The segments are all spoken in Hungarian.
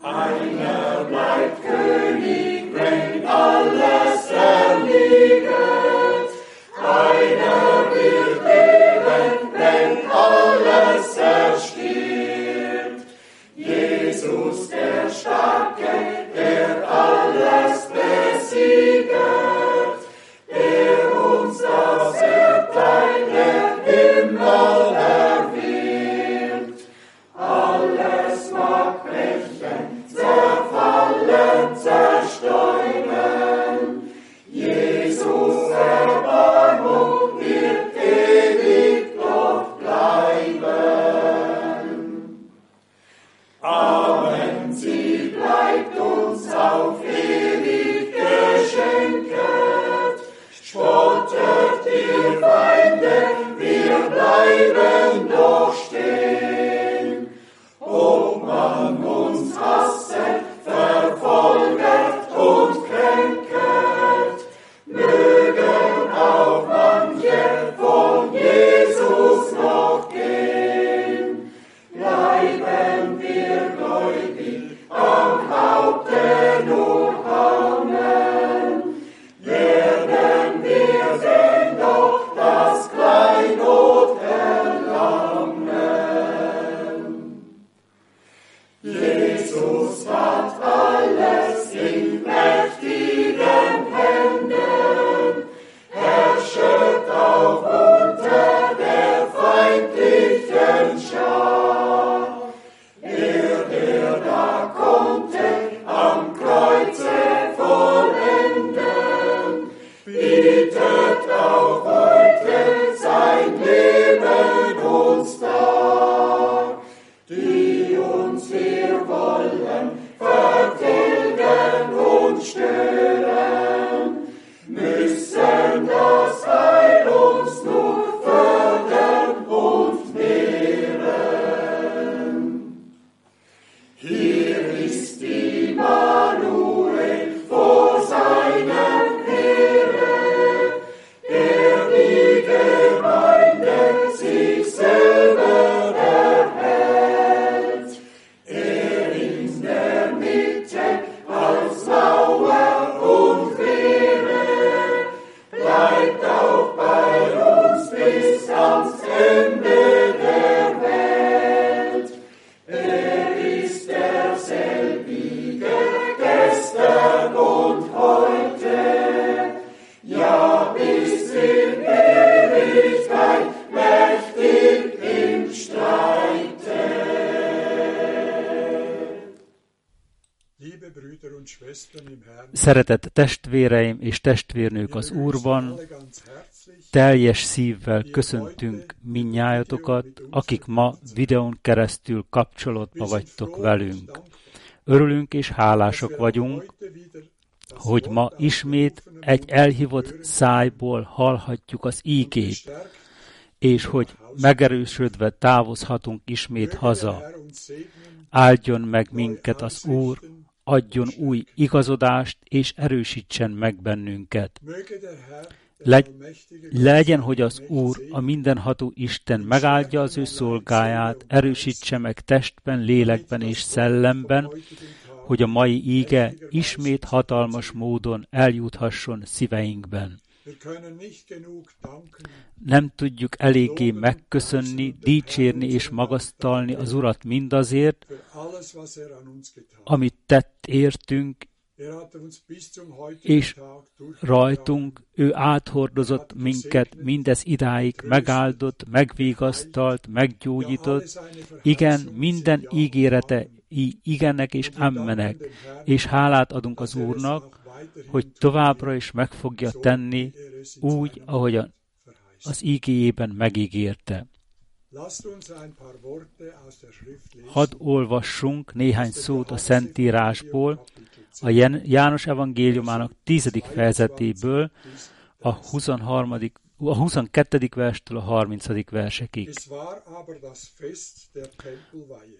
Alles mag brechen, Szeretett testvéreim és testvérnők az Úrban, teljes szívvel köszöntünk mindnyájatokat, akik ma videón keresztül kapcsolatba vagytok velünk. Örülünk és hálások vagyunk, hogy ma ismét egy elhívott szájból hallhatjuk az ígét, és hogy megerősödve távozhatunk ismét haza. Áldjon meg minket az Úr, adjon új igazodást, és erősítsen meg bennünket. Legyen, hogy az Úr, a mindenható Isten megáldja az ő szolgáját, erősítse meg testben, lélekben és szellemben, hogy a mai íge ismét hatalmas módon eljuthasson szíveinkben. Nem tudjuk eléggé megköszönni, dicsérni és magasztalni az Urat mindazért, amit tett értünk, és rajtunk ő áthordozott minket, mindez idáig megáldott, megvigasztalt, meggyógyított. Igen, minden ígérete igennek és ammenek, és hálát adunk az Úrnak, hogy továbbra is meg fogja tenni úgy, ahogy az ígéjében megígérte. Hadd olvassunk néhány szót a Szentírásból, a János Evangéliumának 10. fejezetéből, a 22. verstől a 30. versekig.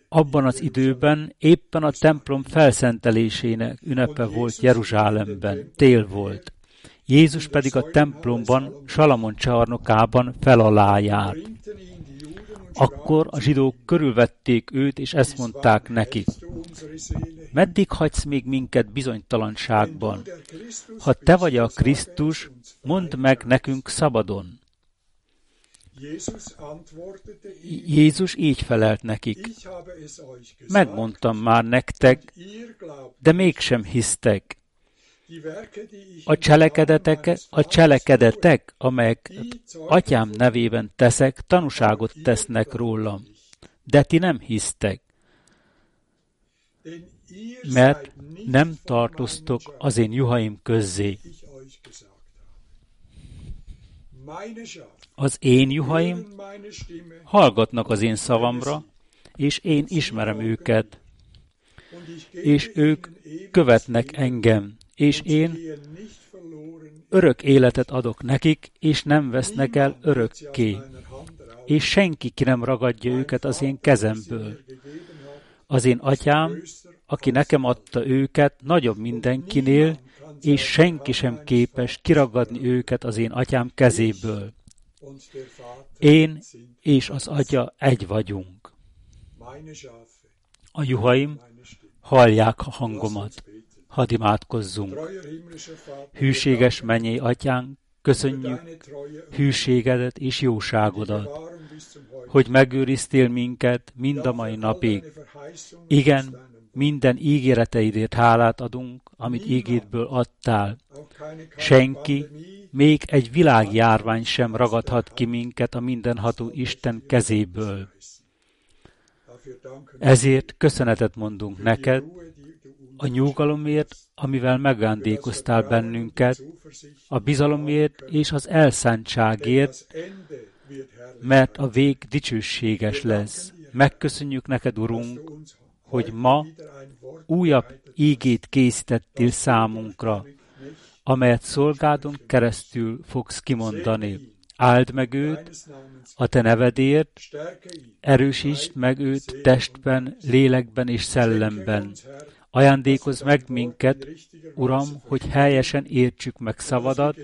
Abban az időben éppen a templom felszentelésének ünnepe volt Jeruzsálemben, tél volt. Jézus pedig a templomban, Salamon csarnokában felalá járt. Akkor a zsidók körülvették őt, és ezt mondták neki: meddig hagysz még minket bizonytalanságban? Ha te vagy a Krisztus, mondd meg nekünk szabadon. Jézus így felelt nekik: megmondtam már nektek, de mégsem hisztek. A cselekedetek, amelyek Atyám nevében teszek, tanúságot tesznek rólam, de ti nem hisztek, mert nem tartoztok az én juhaim közzé. Az én juhaim hallgatnak az én szavamra, és én ismerem őket, és ők követnek engem, és én örök életet adok nekik, és nem vesznek el örökké, és senki ki nem ragadja őket az én kezemből. Az én Atyám, aki nekem adta őket, nagyobb mindenkinél, és senki sem képes kiragadni őket az én Atyám kezéből. Én és az Atya egy vagyunk. A juhaim hallják a hangomat. Hadd imádkozzunk. Hűséges mennyei Atyánk, köszönjük hűségedet és jóságodat, hogy megőriztél minket mind a mai napig. Igen, minden ígéreteidért hálát adunk, amit ígédből adtál. Senki, még egy világjárvány sem ragadhat ki minket a mindenható Isten kezéből. Ezért köszönetet mondunk neked, a nyugalomért, amivel megándékoztál bennünket, a bizalomért és az elszántságért, mert a vég dicsőséges lesz. Megköszönjük neked, Urunk, hogy ma újabb ígét készítettél számunkra, amelyet szolgádon keresztül fogsz kimondani. Áld meg őt a te nevedért, erősítsd meg őt testben, lélekben és szellemben. Ajándékozz meg minket, Uram, hogy helyesen értsük meg szavadat,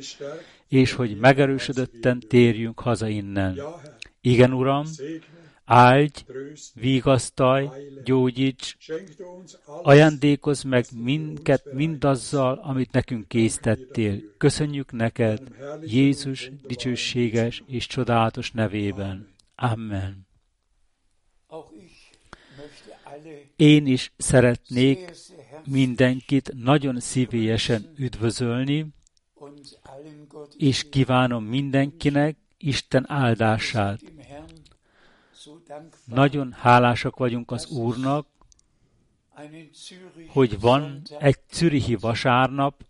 és hogy megerősödötten térjünk haza innen. Igen, Uram, áldj, vigasztalj, gyógyíts, ajándékozz meg minket mindazzal, amit nekünk készítettél. Köszönjük neked Jézus dicsőséges és csodálatos nevében. Amen. Én is szeretnék mindenkit nagyon szívélyesen üdvözölni, és kívánom mindenkinek Isten áldását. Nagyon hálásak vagyunk az Úrnak, hogy van egy zürichi vasárnap,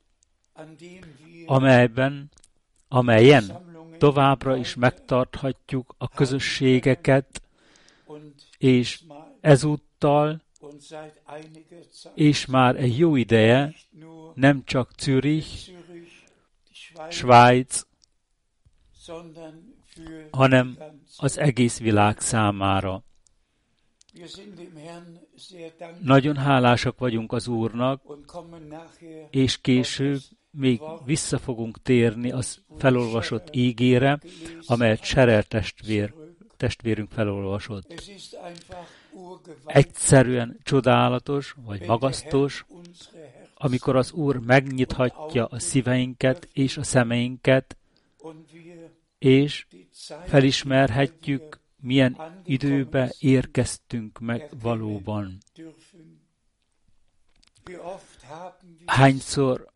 amelyen továbbra is megtarthatjuk a közösségeket, és ezúttal, és már egy jó ideje, nem csak Zürich, Svájc, hanem az egész világ számára. Nagyon hálásak vagyunk az Úrnak, és később még vissza fogunk térni az felolvasott ígére, amelyet Scherer testvérünk felolvasott. Egyszerűen csodálatos, vagy magasztos, amikor az Úr megnyithatja a szíveinket és a szemeinket, és felismerhetjük, milyen időbe érkeztünk meg valóban. Hányszor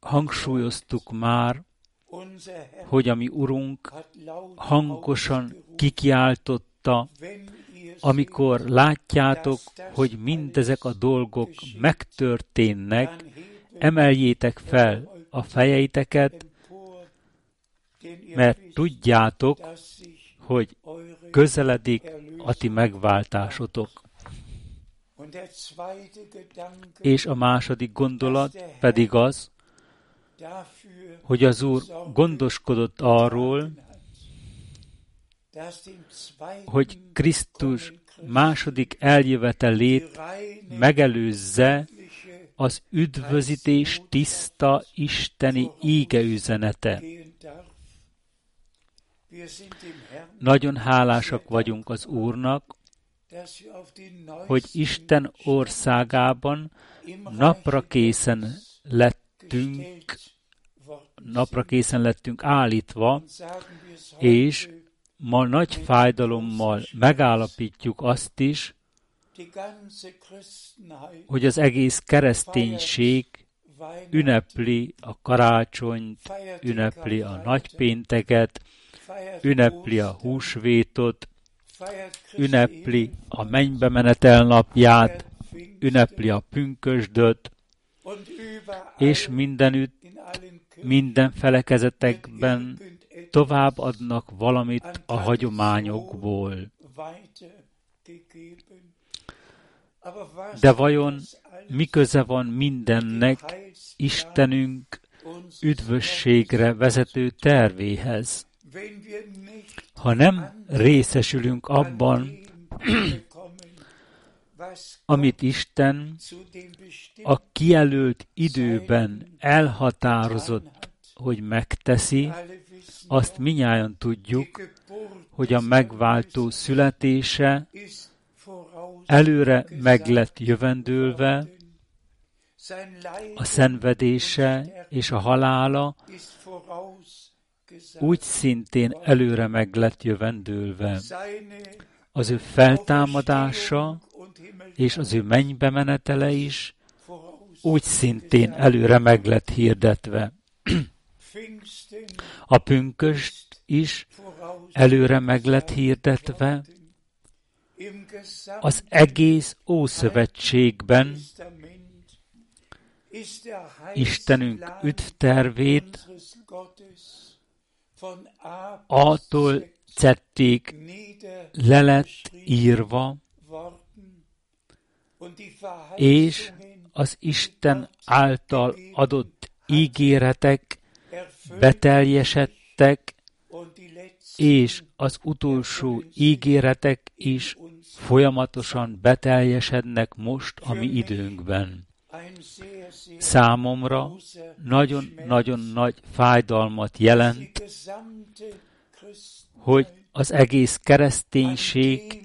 hangsúlyoztuk már, hogy a mi Urunk hangosan kikiáltotta, amikor látjátok, hogy mindezek a dolgok megtörténnek, emeljétek fel a fejeiteket, mert tudjátok, hogy közeledik a ti megváltásotok. És a második gondolat pedig az, hogy az Úr gondoskodott arról, hogy Krisztus második eljövetelét megelőzze az üdvözítés tiszta isteni ígeüzenete. Nagyon hálásak vagyunk az Úrnak, hogy Isten országában napra készen lettünk állítva, és ma nagy fájdalommal megállapítjuk azt is, hogy az egész kereszténység ünnepli a karácsonyt, ünnepli a nagypénteket, ünnepli a húsvétot, ünnepli a mennybe menetel napját, ünnepli a pünkösdöt, és mindenütt, minden felekezetekben továbbadnak valamit a hagyományokból. De vajon mi köze van mindennek Istenünk üdvösségre vezető tervéhez? Ha nem részesülünk abban, amit Isten a kijelölt időben elhatározott, hogy megteszi, azt minnyáján tudjuk, hogy a megváltó születése előre meg lett jövendőlve, a szenvedése és a halála úgy szintén előre meg lett jövendőlve. Az ő feltámadása és az ő mennybe menetele is úgy szintén előre meg lett hirdetve. A pünkösd is előre meg lett hirdetve. Az egész Ószövetségben Istenünk üdvtervét A-tól Z-ig le lett írva, és az Isten által adott ígéretek beteljesedtek, és az utolsó ígéretek is folyamatosan beteljesednek most a mi időnkben. Számomra nagyon-nagyon nagy fájdalmat jelent, hogy az egész kereszténység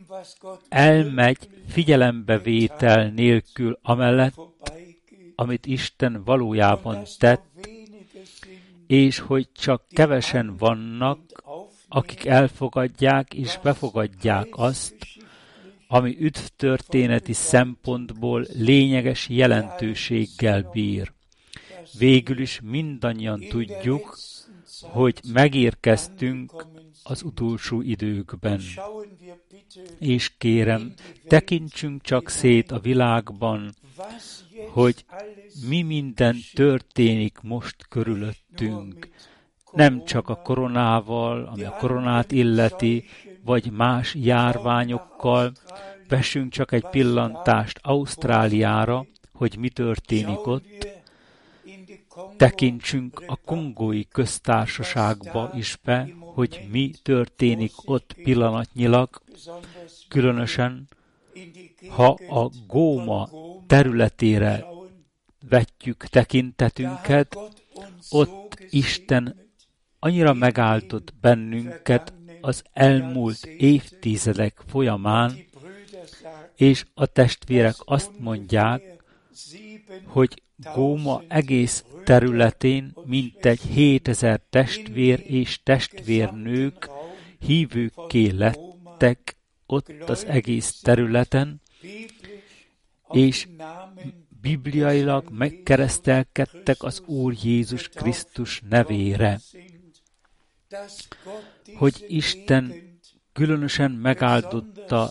elmegy figyelembevétel nélkül amellett, amit Isten valójában tett, és hogy csak kevesen vannak, akik elfogadják és befogadják azt, ami üdvtörténeti szempontból lényeges jelentőséggel bír. Végül is mindannyian tudjuk, hogy megérkeztünk az utolsó időkben. És kérem, tekintsünk csak szét a világban, hogy mi minden történik most körülöttünk. Nem csak a koronával, ami a koronát illeti, vagy más járványokkal. Vessünk csak egy pillantást Ausztráliára, hogy mi történik ott. Tekintsünk a Kongói Köztársaságba is be, hogy mi történik ott pillanatnyilag, különösen, ha a Góma területére vetjük tekintetünket, ott Isten annyira megáltott bennünket az elmúlt évtizedek folyamán, és a testvérek azt mondják, hogy Góma egész területén mintegy 7000 testvér és testvérnők hívőkké lettek ott az egész területen, és bibliailag megkeresztelkedtek az Úr Jézus Krisztus nevére, hogy Isten különösen megáldotta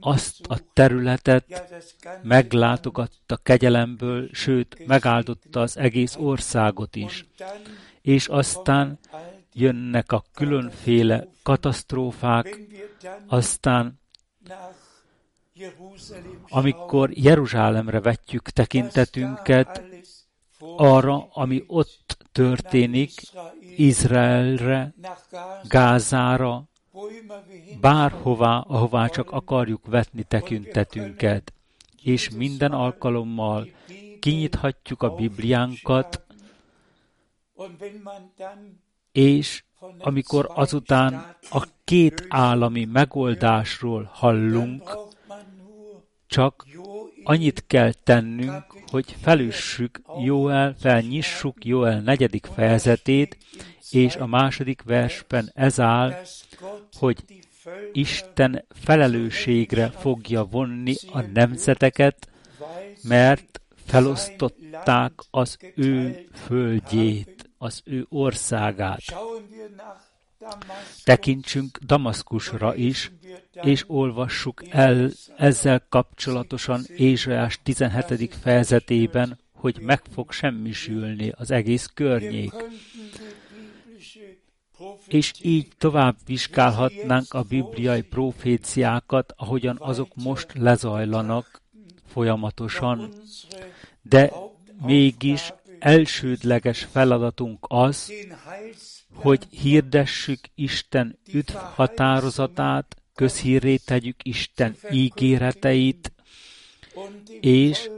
azt a területet, meglátogatta kegyelemből, sőt, megáldotta az egész országot is. És aztán jönnek a különféle katasztrófák, aztán amikor Jeruzsálemre vetjük tekintetünket, arra, ami ott történik, Izraelre, Gázára, bárhová, ahová csak akarjuk vetni tekintetünket, és minden alkalommal kinyithatjuk a Bibliánkat, és amikor azután a két állami megoldásról hallunk, csak annyit kell tennünk, hogy felnyissuk Jóel 4. fejezetét, és a 2. versben ez áll, hogy Isten felelősségre fogja vonni a nemzeteket, mert felosztották az ő földjét, az ő országát. Tekintsünk Damaszkusra is, és olvassuk el ezzel kapcsolatosan Ézsaiás 17. fejezetében, hogy meg fog semmisülni az egész környék. És így tovább vizsgálhatnánk a bibliai proféciákat, ahogyan azok most lezajlanak folyamatosan. De mégis elsődleges feladatunk az, hogy hirdessük Isten üdv határozatát, közhírré tegyük Isten ígéreteit, és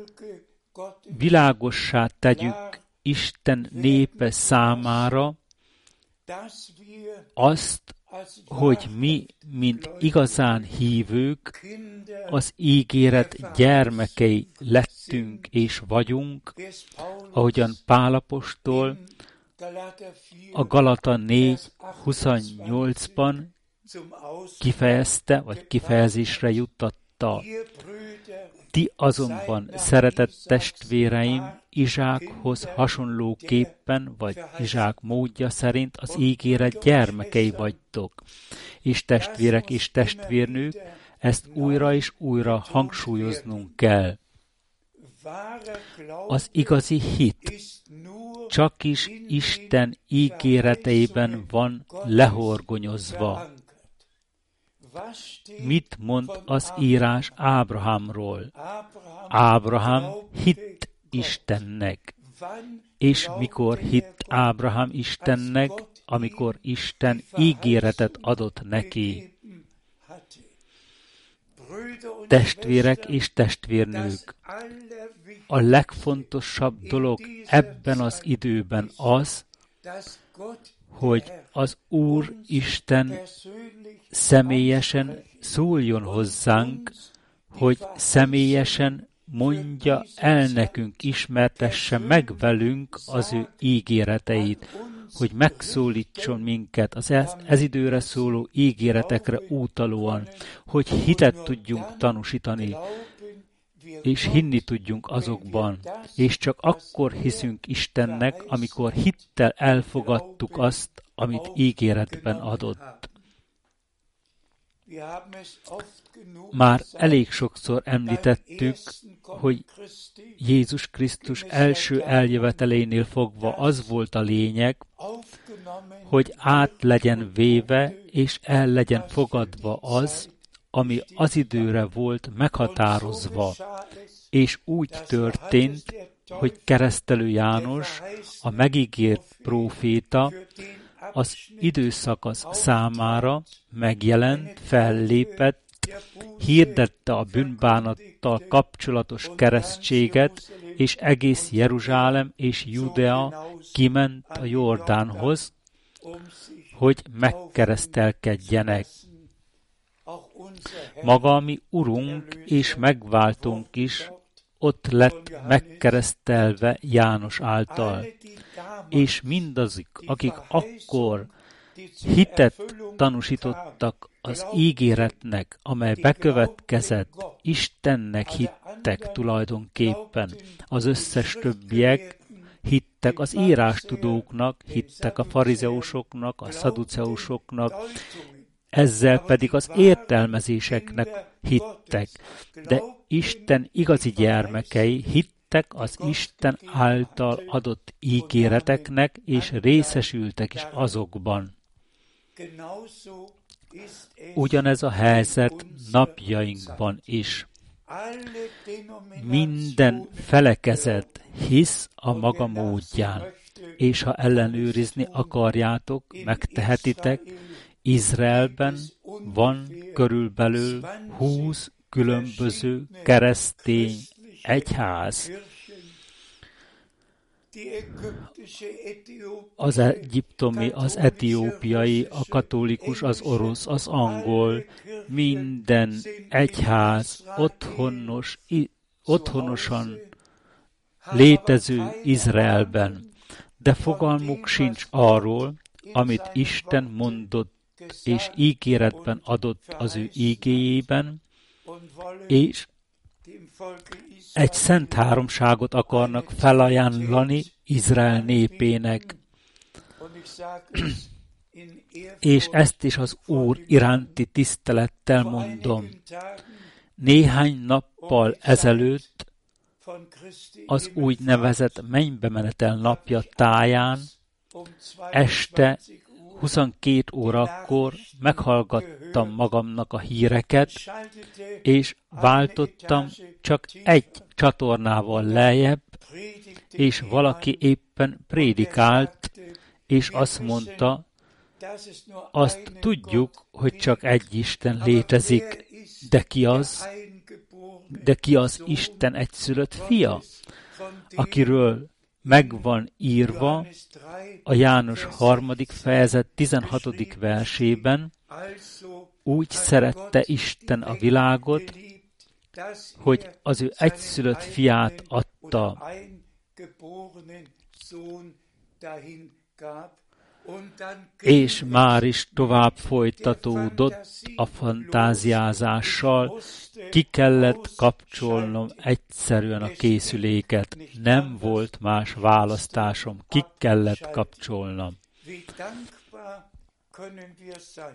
világossá tegyük Isten népe számára azt, hogy mi, mint igazán hívők, az ígéret gyermekei lettünk és vagyunk, ahogyan Pál apostol a Galata 4.28-ban kifejezte, vagy kifejezésre juttatta. Ti azonban, szeretett testvéreim, Izsákhoz hasonlóképpen, vagy Izsák módja szerint az ígéret gyermekei vagytok. És testvérek és testvérnők, ezt újra és újra hangsúlyoznunk kell. Az igazi hit csakis Isten ígéreteiben van lehorgonyozva. Mit mond az írás Ábrahámról? Ábrahám hitt Istennek. És mikor hitt Ábrahám Istennek? Amikor Isten ígéretet adott neki. Testvérek és testvérnők, a legfontosabb dolog ebben az időben az, hogy az Úr Isten személyesen szóljon hozzánk, hogy személyesen mondja el nekünk, ismertesse meg velünk az ő ígéreteit, hogy megszólítson minket az ez időre szóló ígéretekre utalóan, hogy hitet tudjunk tanúsítani. és hinni tudjunk azokban, és csak akkor hiszünk Istennek, amikor hittel elfogadtuk azt, amit ígéretben adott. Már elég sokszor említettük, hogy Jézus Krisztus első eljövetelénél fogva az volt a lényeg, hogy át legyen véve és el legyen fogadva az, ami az időre volt meghatározva, és úgy történt, hogy Keresztelő János, a megígért próféta, az időszakasz számára megjelent, fellépett, hirdette a bűnbánattal kapcsolatos keresztséget, és egész Jeruzsálem és Judea kiment a Jordánhoz, hogy megkeresztelkedjenek. Maga a mi Urunk és megváltunk is ott lett megkeresztelve János által, és mindazik, akik akkor hitet tanúsítottak az ígéretnek, amely bekövetkezett, Istennek hittek tulajdonképpen. Az összes többiek hittek az írástudóknak, hittek a farizeusoknak, a szaduceusoknak, ezzel pedig az értelmezéseknek hittek. De Isten igazi gyermekei hittek az Isten által adott ígéreteknek, és részesültek is azokban. Ugyanez a helyzet napjainkban is. Minden felekezet hisz a maga módján, és ha ellenőrizni akarjátok, megtehetitek. Izraelben van körülbelül 20 különböző keresztény egyház. Az egyiptomi, az etiópiai, a katolikus, az orosz, az angol, minden egyház otthonosan létező Izraelben, de fogalmuk sincs arról, amit Isten mondott és ígéretben adott az ő ígéjében, és egy szent háromságot akarnak felajánlani Izrael népének. És ezt is az Úr iránti tisztelettel mondom. Néhány nappal ezelőtt az úgynevezett mennybe menetel napja táján este 22 órakor meghallgattam magamnak a híreket, és váltottam csak egy csatornával lejjebb, és valaki éppen prédikált, és azt mondta, azt tudjuk, hogy csak egy Isten létezik, de ki az Isten egyszülött fia, akiről megvan írva a János 3. fejezet 16. versében, úgy szerette Isten a világot, hogy az ő egyszülött fiát adta. És már is tovább folytatódott a fantáziázással, ki kellett kapcsolnom egyszerűen a készüléket. Nem volt más választásom, ki kellett kapcsolnom.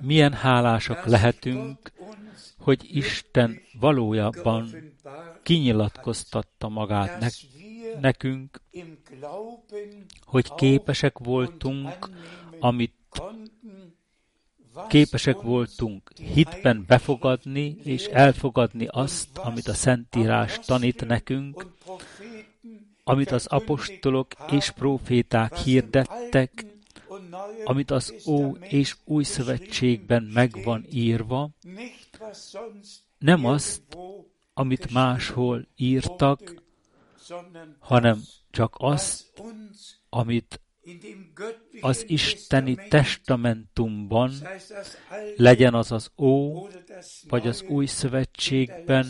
Milyen hálásak lehetünk, hogy Isten valójában kinyilatkoztatta magát nekünk, hogy képesek voltunk hitben befogadni és elfogadni azt, amit a Szentírás tanít nekünk, amit az apostolok és próféták hirdettek, amit az Ó és Újszövetségben megvan írva, nem azt, amit máshol írtak, hanem csak azt, amit az Isteni testamentumban, legyen az az Ó, vagy az Újszövetségben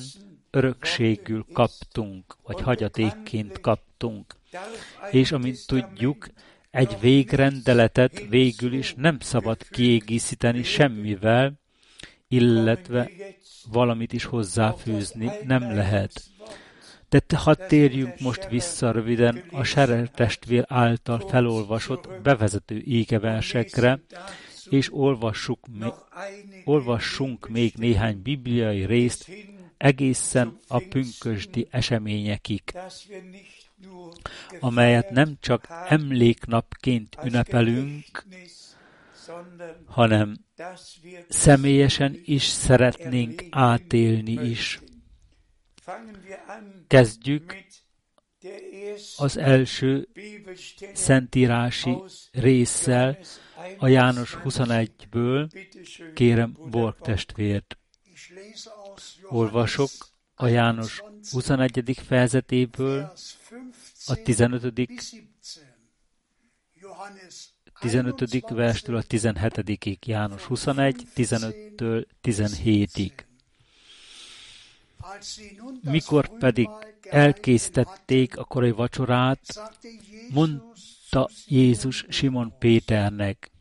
örökségül kaptunk, vagy hagyatékként kaptunk. És amint tudjuk, egy végrendeletet végül is nem szabad kiegészíteni semmivel, illetve valamit is hozzáfűzni nem lehet. De hadd térjünk most vissza röviden a Scherer testvér által felolvasott bevezető ígeversekre, és olvassunk még néhány bibliai részt egészen a pünkösdi eseményekig, amelyet nem csak emléknapként ünnepelünk, hanem személyesen is szeretnénk átélni is. Kezdjük az első szentírási résszel, a János 21-ből. Kérem Borg testvért. Olvasok a János 21. fejezetéből, a 15. verstől a 17-ig, János 21, 15-től 17-ig. Mikor pedig elkészítették a korai vacsorát, mondta Jézus Simon Péternek: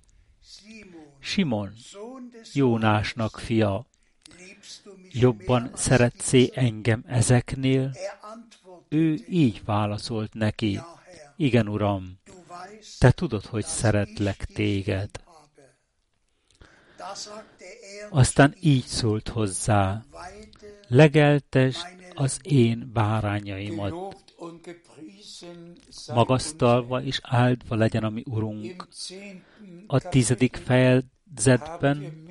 Simon, Jónásnak fia, jobban szeretsz-e engem ezeknél? Ő így válaszolt neki: igen, Uram, te tudod, hogy szeretlek téged. Aztán így szólt hozzá: legeltesd az én bárányaimat. Magasztalva és áldva legyen a mi Urunk. A 10. fejezetben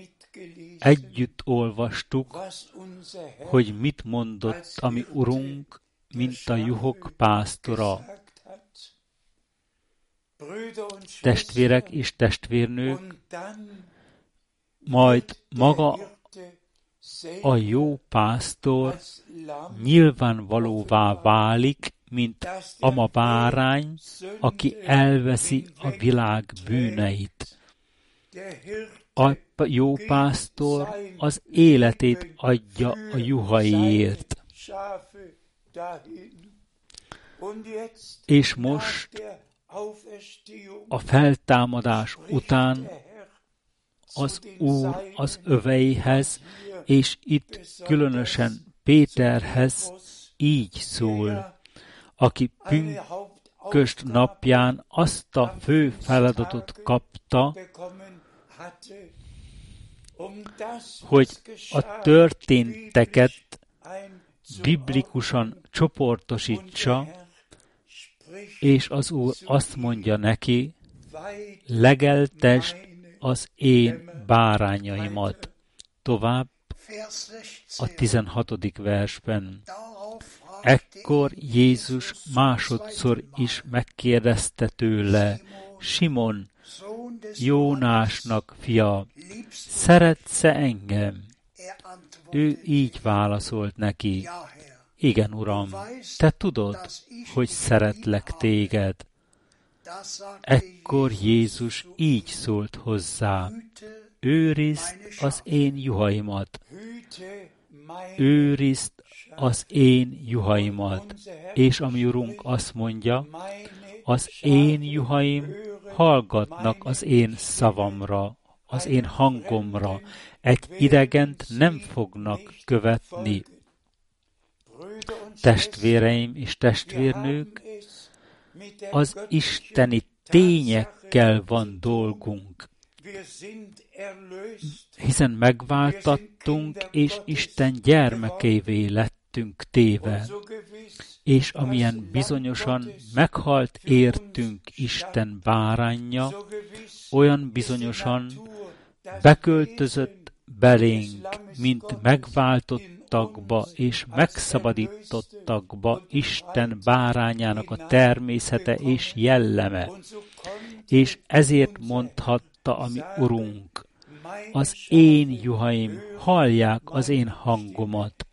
együtt olvastuk, hogy mit mondott a mi Urunk, mint a juhok pásztora. Testvérek és testvérnők, majd maga a jó pásztor nyilvánvalóvá válik, mint ama bárány, aki elveszi a világ bűneit. A jó pásztor az életét adja a juhaiért. És most a feltámadás után az Úr az öveihez, és itt különösen Péterhez így szól, aki pünkösd napján azt a fő feladatot kapta, hogy a történteket biblikusan csoportosítsa, és az Úr azt mondja neki: legeltesd az én bárányaimat. Tovább a 16. versben. Ekkor Jézus másodszor is megkérdezte tőle: Simon, Jónásnak fia, szeretsz-e engem? Ő így válaszolt neki: igen, Uram, te tudod, hogy szeretlek téged. Ekkor Jézus így szólt hozzá: őrizd az én juhaimat, őrizd az én juhaimat. És a mi Urunk azt mondja: az én juhaim hallgatnak az én szavamra, az én hangomra. Egy idegent nem fognak követni. Testvéreim és testvérnők, az isteni tényekkel van dolgunk, hiszen megváltattunk, és Isten gyermekévé lettünk téve, és amilyen bizonyosan meghalt értünk Isten báránnya, olyan bizonyosan beköltözött belénk, mint megváltottakba és megszabadítottakba Isten bárányának a természete és jelleme. És ezért mondhatta a mi Urunk: az én juhaim hallják az én hangomat.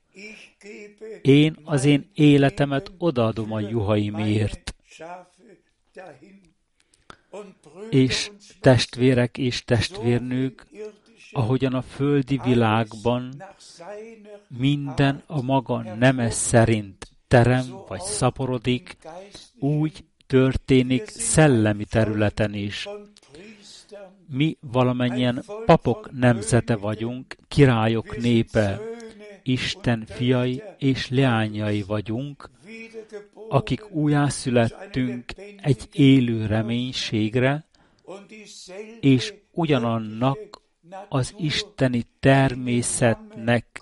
Én az én életemet odaadom a juhaimért. És testvérek és testvérnők, ahogyan a földi világban minden a maga neme szerint terem vagy szaporodik, úgy történik szellemi területen is. Mi valamennyien papok nemzete vagyunk, királyok népe, Isten fiai és leányai vagyunk, akik újjászülettünk egy élő reménységre, és ugyanannak az isteni természetnek,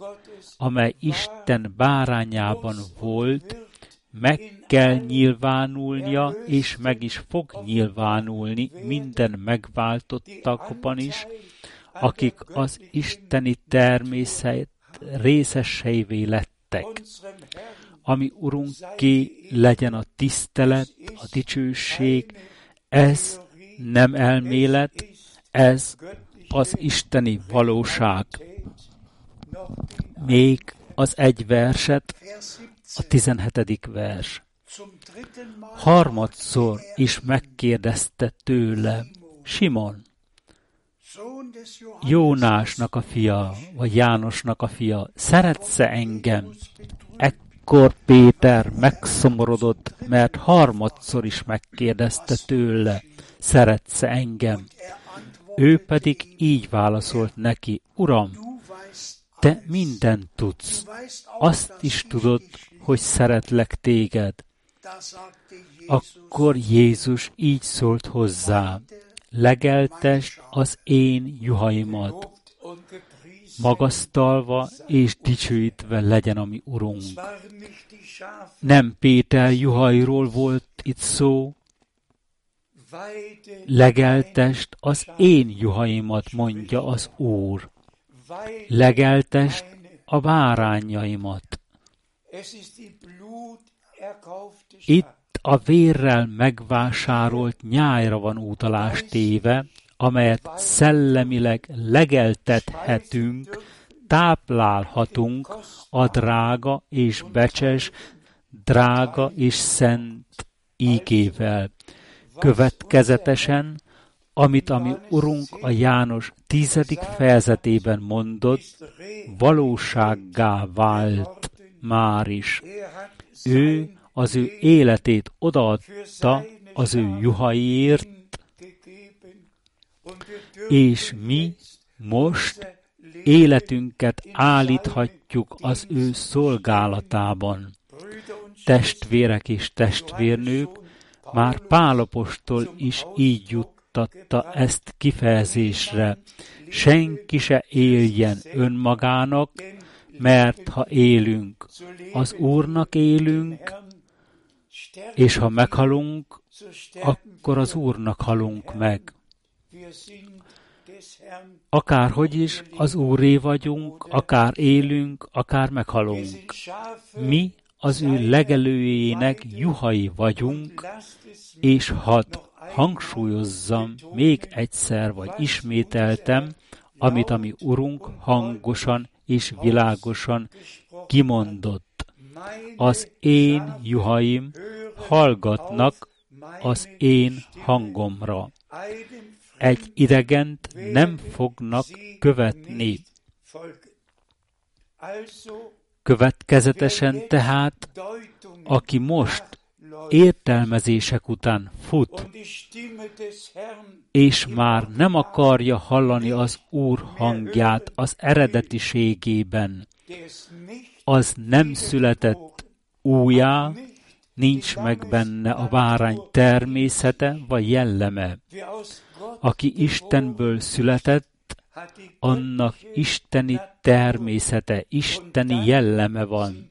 amely Isten bárányában volt, meg kell nyilvánulnia, és meg is fog nyilvánulni minden megváltottakban is, akik az isteni természet részeseivé lettek. Ami Urunké legyen a tisztelet, a dicsőség, ez nem elmélet, ez az isteni valóság. Még az egy verset, a 17. vers. Harmadszor is megkérdezte tőle Simon, Jónásnak a fia, vagy Jánosnak a fia, szeretsz-e engem? Ekkor Péter megszomorodott, mert harmadszor is megkérdezte tőle, szeretsz-e engem? Ő pedig így válaszolt neki, Uram, te mindent tudsz, azt is tudod, hogy szeretlek téged. Akkor Jézus így szólt hozzá, legeltesd az én juhaimat, magasztalva és dicsőítve legyen a mi Urunk. Nem Péter juhairól volt itt szó, legeltesd az én juhaimat, mondja az Úr. Legeltest a bárányaimat. Itt a vérrel megvásárolt nyájra van utalás téve, amelyet szellemileg legeltethetünk, táplálhatunk a drága és becses, drága és szent ígével. Következetesen, amit a mi Urunk a János 10. fejezetében mondott, valósággá vált már is. Ő az ő életét odaadta az ő juhaiért, és mi most életünket állíthatjuk az ő szolgálatában. Testvérek és testvérnők, már Pál apostol is így juttatta ezt kifejezésre. Senki se éljen önmagának, mert ha élünk, az Úrnak élünk, és ha meghalunk, akkor az Úrnak halunk meg. Akárhogy is, az Úré vagyunk, akár élünk, akár meghalunk. Mi az ő legelőjének juhai vagyunk, és hadd hangsúlyozzam még egyszer, vagy ismételtem, amit a mi Urunk hangosan és világosan kimondott. Az én juhaim hallgatnak az én hangomra. Egy idegent nem fognak követni. Következetesen tehát, aki most értelmezések után fut, és már nem akarja hallani az Úr hangját az eredetiségében, az nem született újjá, nincs meg benne a bárány természete vagy jelleme. Aki Istenből született, annak isteni természete, isteni jelleme van,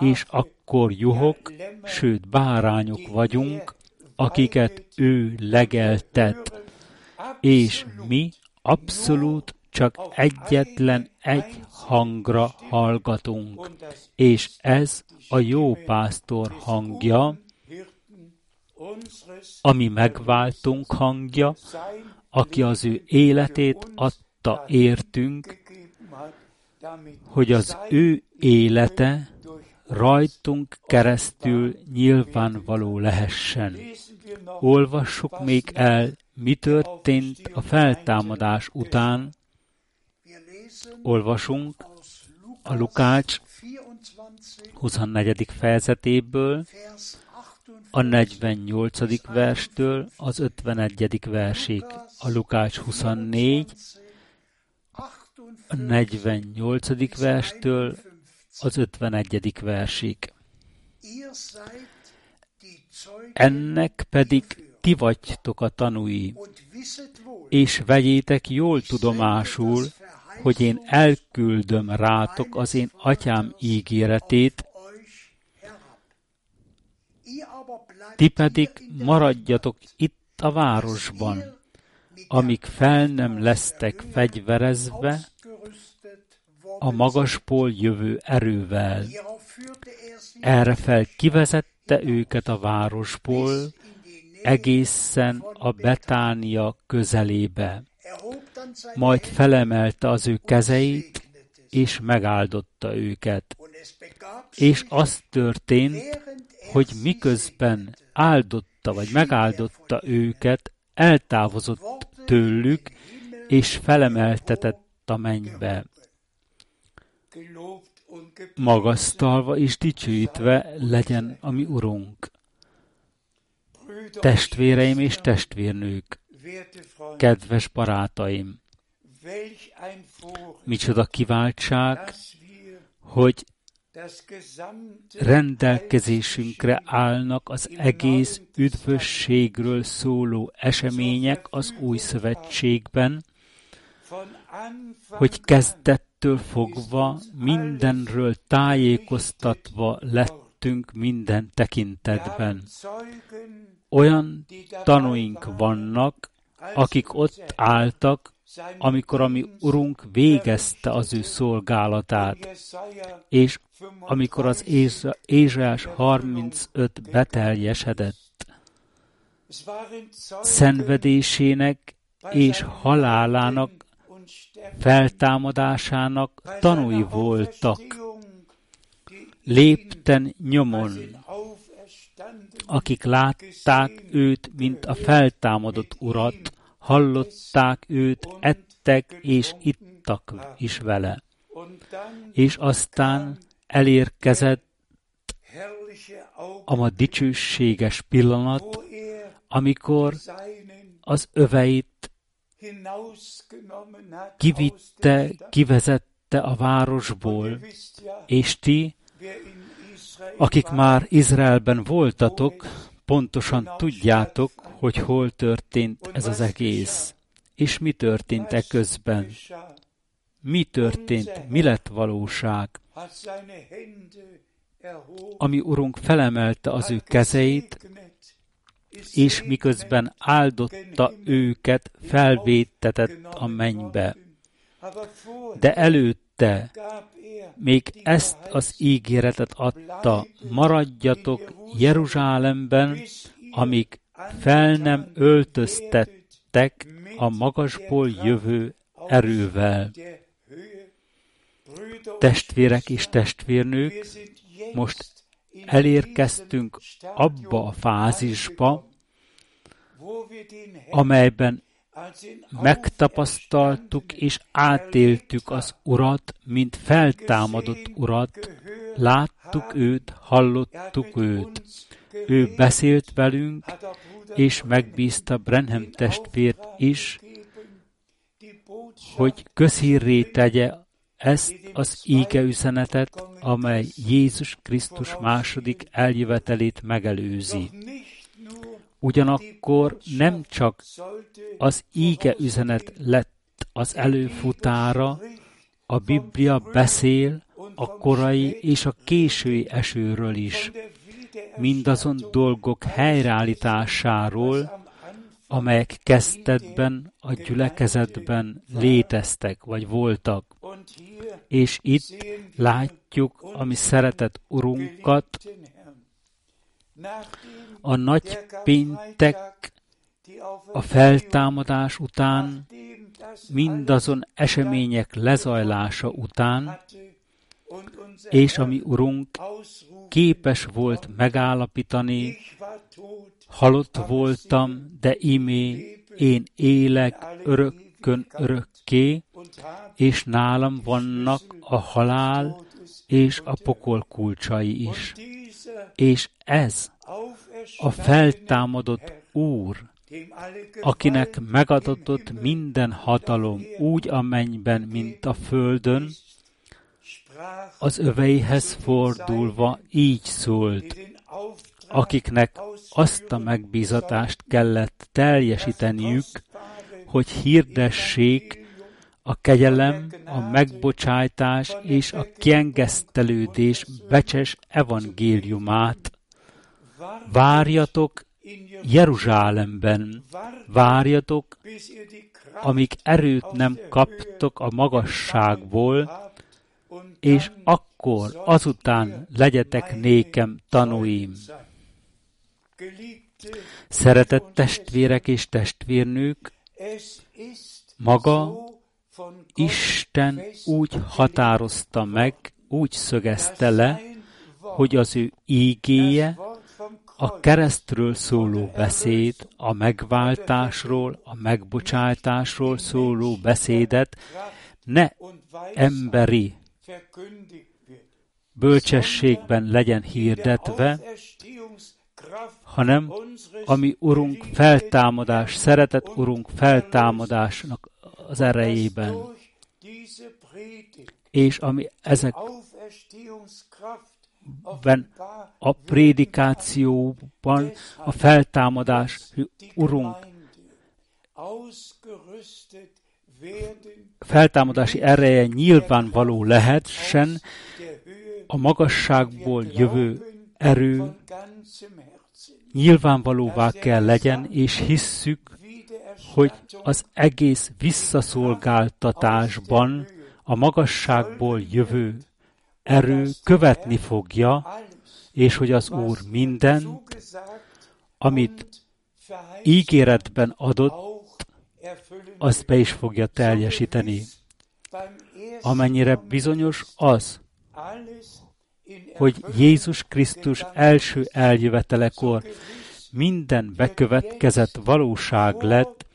és akkor juhok, sőt bárányok vagyunk, akiket ő legeltet, és mi abszolút csak egyetlen egy hangra hallgatunk, és ez a jó pásztor hangja, ami megváltunk hangja, aki az ő életét adta értünk, hogy az ő élete rajtunk keresztül nyilvánvaló lehessen. Olvassuk még el, mi történt a feltámadás után. Olvasunk a Lukács 24. fejezetéből, a 48. verstől az 51. versig. A Lukács 24, a 48. verstől az 51. versig. Ennek pedig ti vagytok a tanúi, és vegyétek jól tudomásul, hogy én elküldöm rátok az én atyám ígéretét, ti pedig maradjatok itt a városban, amíg fel nem lesztek fegyverezve a magasból jövő erővel. Erre fel kivezette őket a városból egészen a Betánia közelébe. Majd felemelte az ő kezeit, és megáldotta őket. És az történt, hogy miközben áldotta vagy megáldotta őket, eltávozott tőlük, és felemeltetett a mennybe. Magasztalva és dicsőítve legyen a mi Urunk. Testvéreim és testvérnők, kedves barátaim, micsoda kiváltság, hogy rendelkezésünkre állnak az egész üdvösségről szóló események az Újszövetségben, hogy kezdettől fogva mindenről tájékoztatva lettünk minden tekintetben. Olyan tanúink vannak, akik ott álltak, amikor a mi Urunk végezte az ő szolgálatát, és amikor az Ézsaiás 35 beteljesedett, szenvedésének és halálának, feltámadásának tanúi voltak, lépten nyomon, akik látták őt, mint a feltámadott Urat, hallották őt, ettek és ittak is vele. És aztán elérkezett a ma dicsőséges pillanat, amikor az öveit kivitte, kivezette a városból, és ti, akik már Izraelben voltatok, pontosan tudjátok, hogy hol történt ez az egész, és mi történt eközben. Mi történt, mi lett valóság? A mi Urunk felemelte az ő kezeit, és miközben áldotta őket, felvétetett a mennybe. De előtte még ezt az ígéretet adta, maradjatok Jeruzsálemben, amíg fel nem öltöztettek a magasból jövő erővel. Testvérek és testvérnők, most elérkeztünk abba a fázisba, amelyben megtapasztaltuk és átéltük az Urat, mint feltámadott Urat, láttuk őt, hallottuk őt. Ő beszélt velünk, és megbízta Branham testvért is, hogy közhírré tegye ezt az ígeüzenetet, amely Jézus Krisztus második eljövetelét megelőzi. Ugyanakkor nem csak az ígeüzenet lett az előfutára, a Biblia beszél a korai és a késői esőről is, mindazon dolgok helyreállításáról, amelyek kezdetben a gyülekezetben léteztek vagy voltak. És itt látjuk a mi szeretett Urunkat, a nagy péntek, a feltámadás után, mindazon események lezajlása után, és a mi Urunk képes volt megállapítani, halott voltam, de imé, én élek örökkön örökké, és nálam vannak a halál és a pokol kulcsai is. És ez a feltámadott Úr, akinek megadatott minden hatalom úgy a mennyben, mint a földön, az öveihez fordulva így szólt, akiknek azt a megbízatást kellett teljesíteniük, hogy hirdessék a kegyelem, a megbocsájtás és a kiengesztelődés becses evangéliumát. Várjatok Jeruzsálemben, várjatok, amíg erőt nem kaptok a magasságból, és akkor azután legyetek nékem tanúim. Szeretett testvérek és testvérnők, maga Isten úgy határozta meg, úgy szögezte le, hogy az ő ígéje, a keresztről szóló beszéd, a megváltásról, a megbocsátásról szóló beszédet ne emberi bölcsességben legyen hirdetve, hanem ami Urunk feltámadás, szeretett Urunk feltámadásnak az erejében, és ami ezekben a prédikációban a feltámadás, Urunk feltámadási ereje nyilvánvaló lehessen a magasságból jövő erő nyilvánvalóvá kell legyen, és hisszük, hogy az egész visszaszolgáltatásban a magasságból jövő erő követni fogja, és hogy az Úr mindent, amit ígéretben adott, azt be is fogja teljesíteni. Amennyire bizonyos az, hogy Jézus Krisztus első eljövetelekor minden bekövetkezett valóság lett,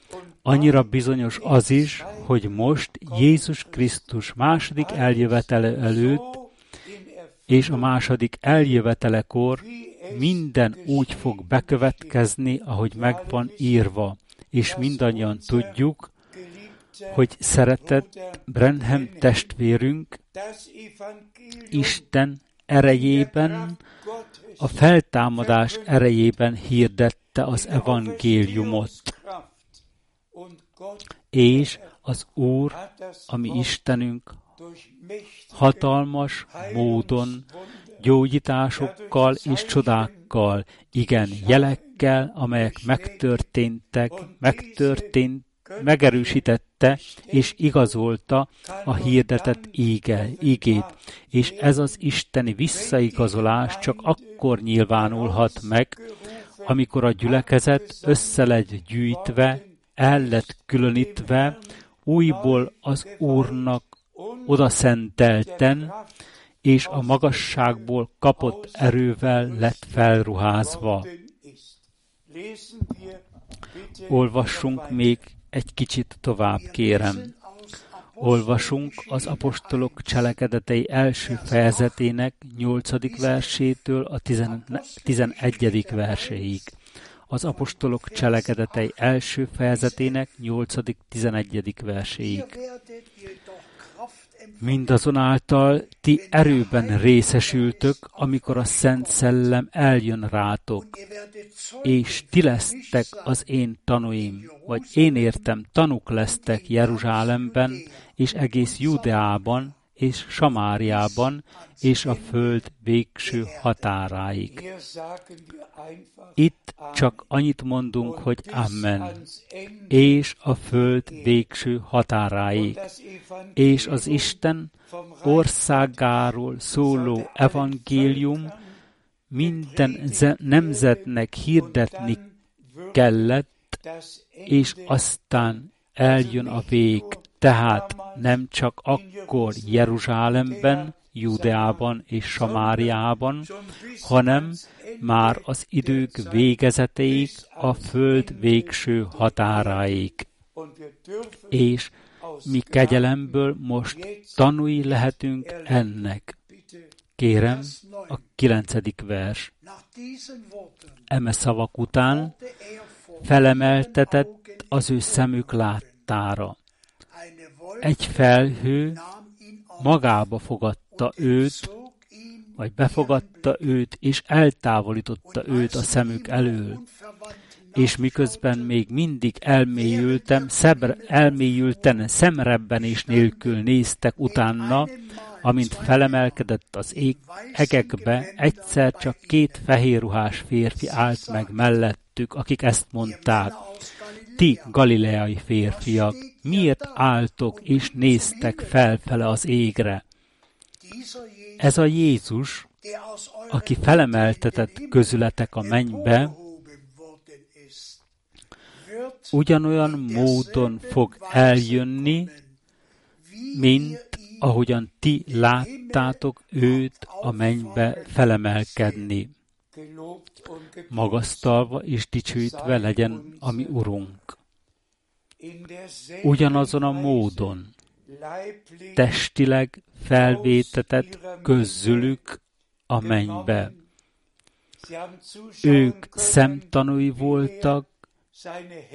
annyira bizonyos az is, hogy most Jézus Krisztus második eljövetele előtt és a második eljövetelekor minden úgy fog bekövetkezni, ahogy megvan írva, és mindannyian tudjuk, hogy szeretett Branham testvérünk Isten erejében, a feltámadás erejében hirdette az evangéliumot. És az Úr, ami Istenünk, hatalmas módon, gyógyításokkal és csodákkal, igen, jelekkel, amelyek megerősítette és igazolta a hirdetett ígét. És ez az isteni visszaigazolás csak akkor nyilvánulhat meg, amikor a gyülekezet össze lett gyűjtve, el lett különítve, újból az Úrnak oda szentelten, és a magasságból kapott erővel lett felruházva. Olvassunk még egy kicsit tovább, kérem. Olvasunk az Apostolok cselekedetei első fejezetének 8. versétől a 11. verséig. Az Apostolok cselekedetei első fejezetének 8.-11. verséig. Mindazonáltal ti erőben részesültök, amikor a Szent Szellem eljön rátok, és ti lesztek az én tanúim, vagy én értem, tanúk lesztek Jeruzsálemben, és egész Júdeában, és Samáriában, és a föld végső határáig. Itt csak annyit mondunk, hogy amen, és a föld végső határáig, és az Isten országáról szóló evangélium minden nemzetnek hirdetni kellett, és aztán eljön a vég. Tehát nem csak akkor Jeruzsálemben, Júdeában és Samáriában, hanem már az idők végezetéig, a föld végső határáig. És mi kegyelemből most tanúi lehetünk ennek. Kérem, a 9. vers. Eme szavak után felemeltetett az ő szemük láttára. Egy felhő magába fogadta elragadta őt, vagy befogadta őt, és eltávolította őt a szemük elől. És miközben még mindig elmélyülten, szemrebbenés nélkül néztek utána, amint felemelkedett az egekbe, egyszer csak két fehérruhás férfi állt meg mellettük, akik ezt mondták: ti, galileai férfiak, miért álltok és néztek felfele az égre? Ez a Jézus, aki felemeltetett közületek a mennybe, ugyanolyan módon fog eljönni, mint ahogyan ti láttátok őt a mennybe felemelkedni. Magasztalva és dicsőítve legyen a mi Urunk. Ugyanazon a módon testileg felvétetett közülük a mennybe. Ők szemtanúi voltak,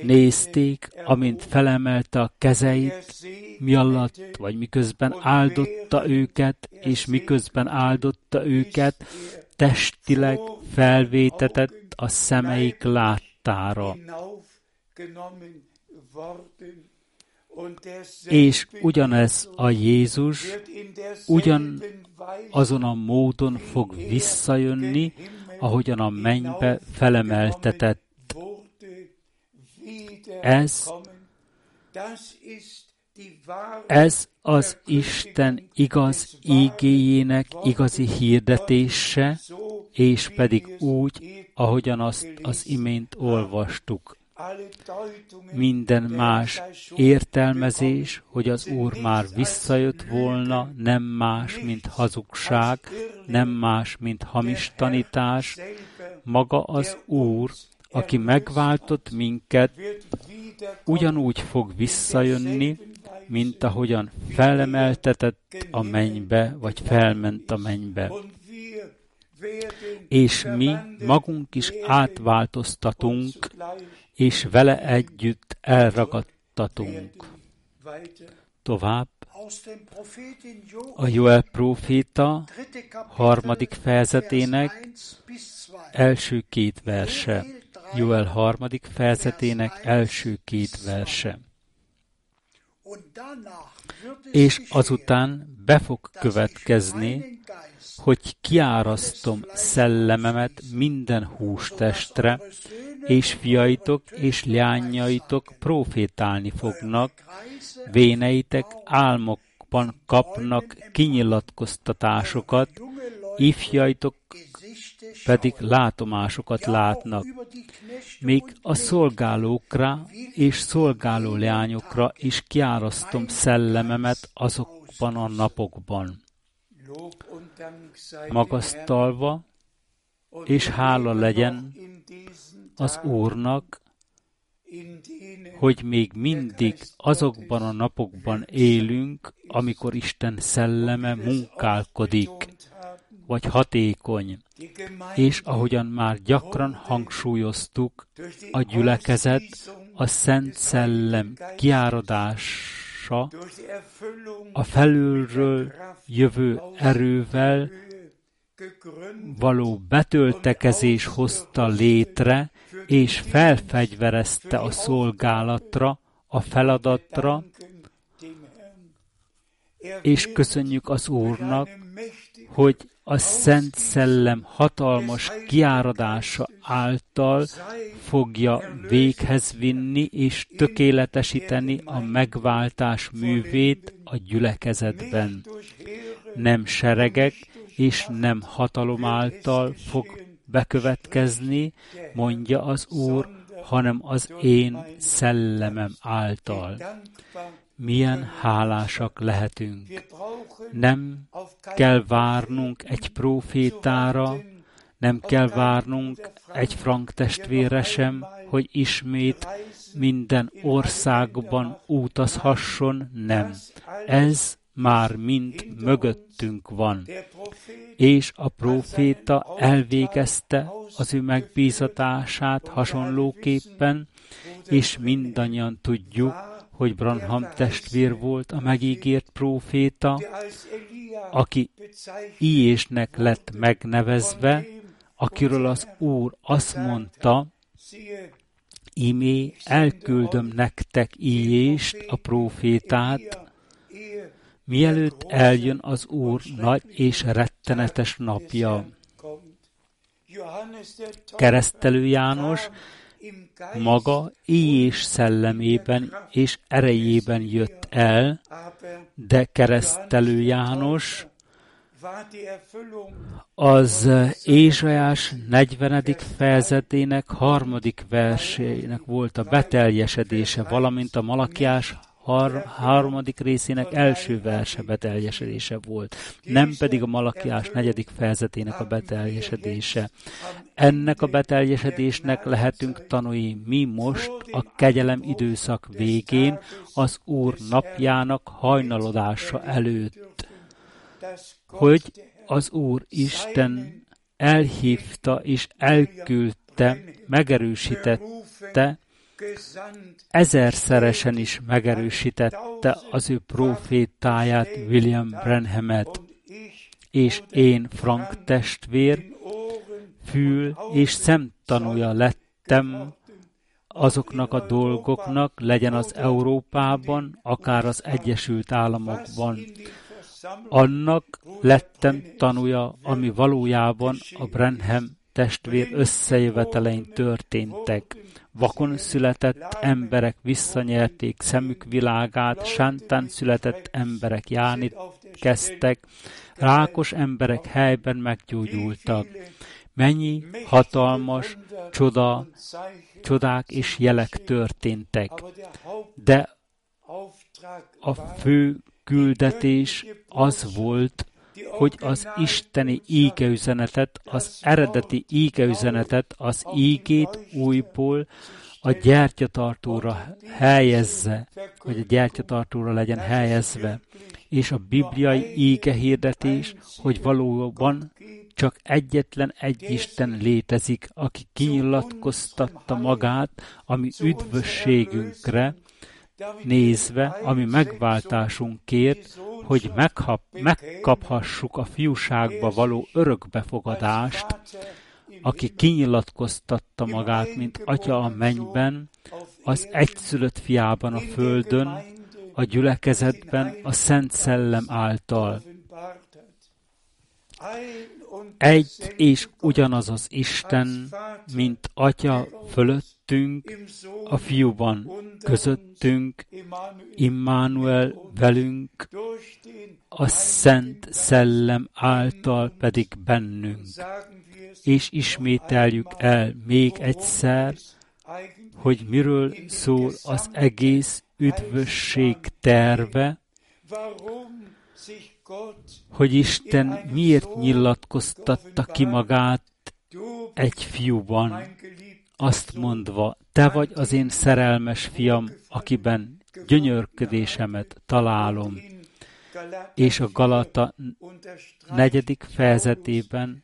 nézték, amint felemelte a kezeit, mi alatt, vagy miközben áldotta őket, és miközben áldotta őket, testileg felvétetett a szemeik láttára. És ugyanez a Jézus ugyanazon a módon fog visszajönni, ahogyan a mennybe felemeltetett. Ez az Isten igaz ígéjének igazi hirdetése, és pedig úgy, ahogyan azt az imént olvastuk. Minden más értelmezés, hogy az Úr már visszajött volna, nem más, mint hazugság, nem más, mint hamis tanítás. Maga az Úr, aki megváltott minket, ugyanúgy fog visszajönni, mint ahogyan felemeltetett a mennybe, vagy felment a mennybe. És mi magunk is átváltoztatunk, és vele együtt elragadtatunk. Tovább a Jóel próféta 3. fejezetének első két verse. Jóel 3. fejezetének első két verse. És azután be fog következni, hogy kiárasztom szellememet minden hústestre, és fiaitok és leányaitok prófétálni fognak, véneitek álmokban kapnak kinyilatkoztatásokat, ifjaitok pedig látomásokat látnak. Még a szolgálókra és szolgáló leányokra is kiárasztom szellememet azokban a napokban. Magasztalva és hála legyen az Úrnak, hogy még mindig azokban a napokban élünk, amikor Isten szelleme munkálkodik, vagy hatékony, és ahogyan már gyakran hangsúlyoztuk, a gyülekezet a Szent Szellem kiáradása a felülről jövő erővel való betöltekezés hozta létre, és felfegyverezte a szolgálatra, a feladatra, és köszönjük az Úrnak, hogy a Szent Szellem hatalmas kiáradása által fogja véghez vinni és tökéletesíteni a megváltás művét a gyülekezetben. Nem seregek és nem hatalom által fog bekövetkezni, mondja az Úr, hanem az én szellemem által. Milyen hálásak lehetünk. Nem kell várnunk egy prófétára, nem kell várnunk egy frank testvérre sem, hogy ismét minden országban utazhasson, nem. Ez már mind mögöttünk van. És a próféta elvégezte az ő megbízatását hasonlóképpen, és mindannyian tudjuk, hogy Branham testvér volt a megígért próféta, aki Íjésnek lett megnevezve, akiről az Úr azt mondta, imé, elküldöm nektek Íjést, a prófétát, mielőtt eljön az Úr nagy és rettenetes napja. Keresztelő János maga Íjés szellemében és erejében jött el, de Keresztelő János az Ézsaiás 40. fejezetének 3. versének volt a beteljesedése, valamint a Malakiás 3. részének első verse beteljesedése volt, nem pedig a Malakiás 4. fejezetének a beteljesedése. Ennek a beteljesedésnek lehetünk tanúi mi most, a kegyelem időszak végén, az Úr napjának hajnalodása előtt, hogy az Úr Isten elhívta és elküldte, megerősítette, ezerszeresen is megerősítette az ő prófétáját, William Branhamet, és én, Frank testvér, fül és szemtanúja lettem azoknak a dolgoknak, legyen az Európában, akár az Egyesült Államokban. Annak lettem tanúja, ami valójában a Branham testvér összejövetelein történtek. Vakon született emberek visszanyerték szemük világát, sántán született emberek járni kezdtek, rákos emberek helyben meggyógyultak. Mennyi hatalmas csodák és jelek történtek. De a fő küldetés az volt, hogy az isteni ígeüzenetet, az eredeti ígeüzenetet, az ígét újból a gyertyatartóra helyezze, vagy a gyertyatartóra legyen helyezve. És a bibliai ígehirdetés, hogy valóban csak egyetlen egy Isten létezik, aki kinyilatkoztatta magát, ami üdvösségünkre nézve, ami megváltásunkért, hogy megkaphassuk a fiúságba való örökbefogadást, aki kinyilatkoztatta magát, mint Atya a mennyben, az egyszülött fiában a földön, a gyülekezetben, a Szent Szellem által. Egy és ugyanaz az Isten, mint Atya fölöttünk, a Fiúban közöttünk, Immanuel velünk, a Szent Szellem által pedig bennünk. És ismételjük el még egyszer, hogy miről szól az egész üdvösség terve, hogy Isten miért nyilatkoztatta ki magát egy fiúban, azt mondva, te vagy az én szerelmes fiam, akiben gyönyörködésemet találom. És a Galata 4. fejezetében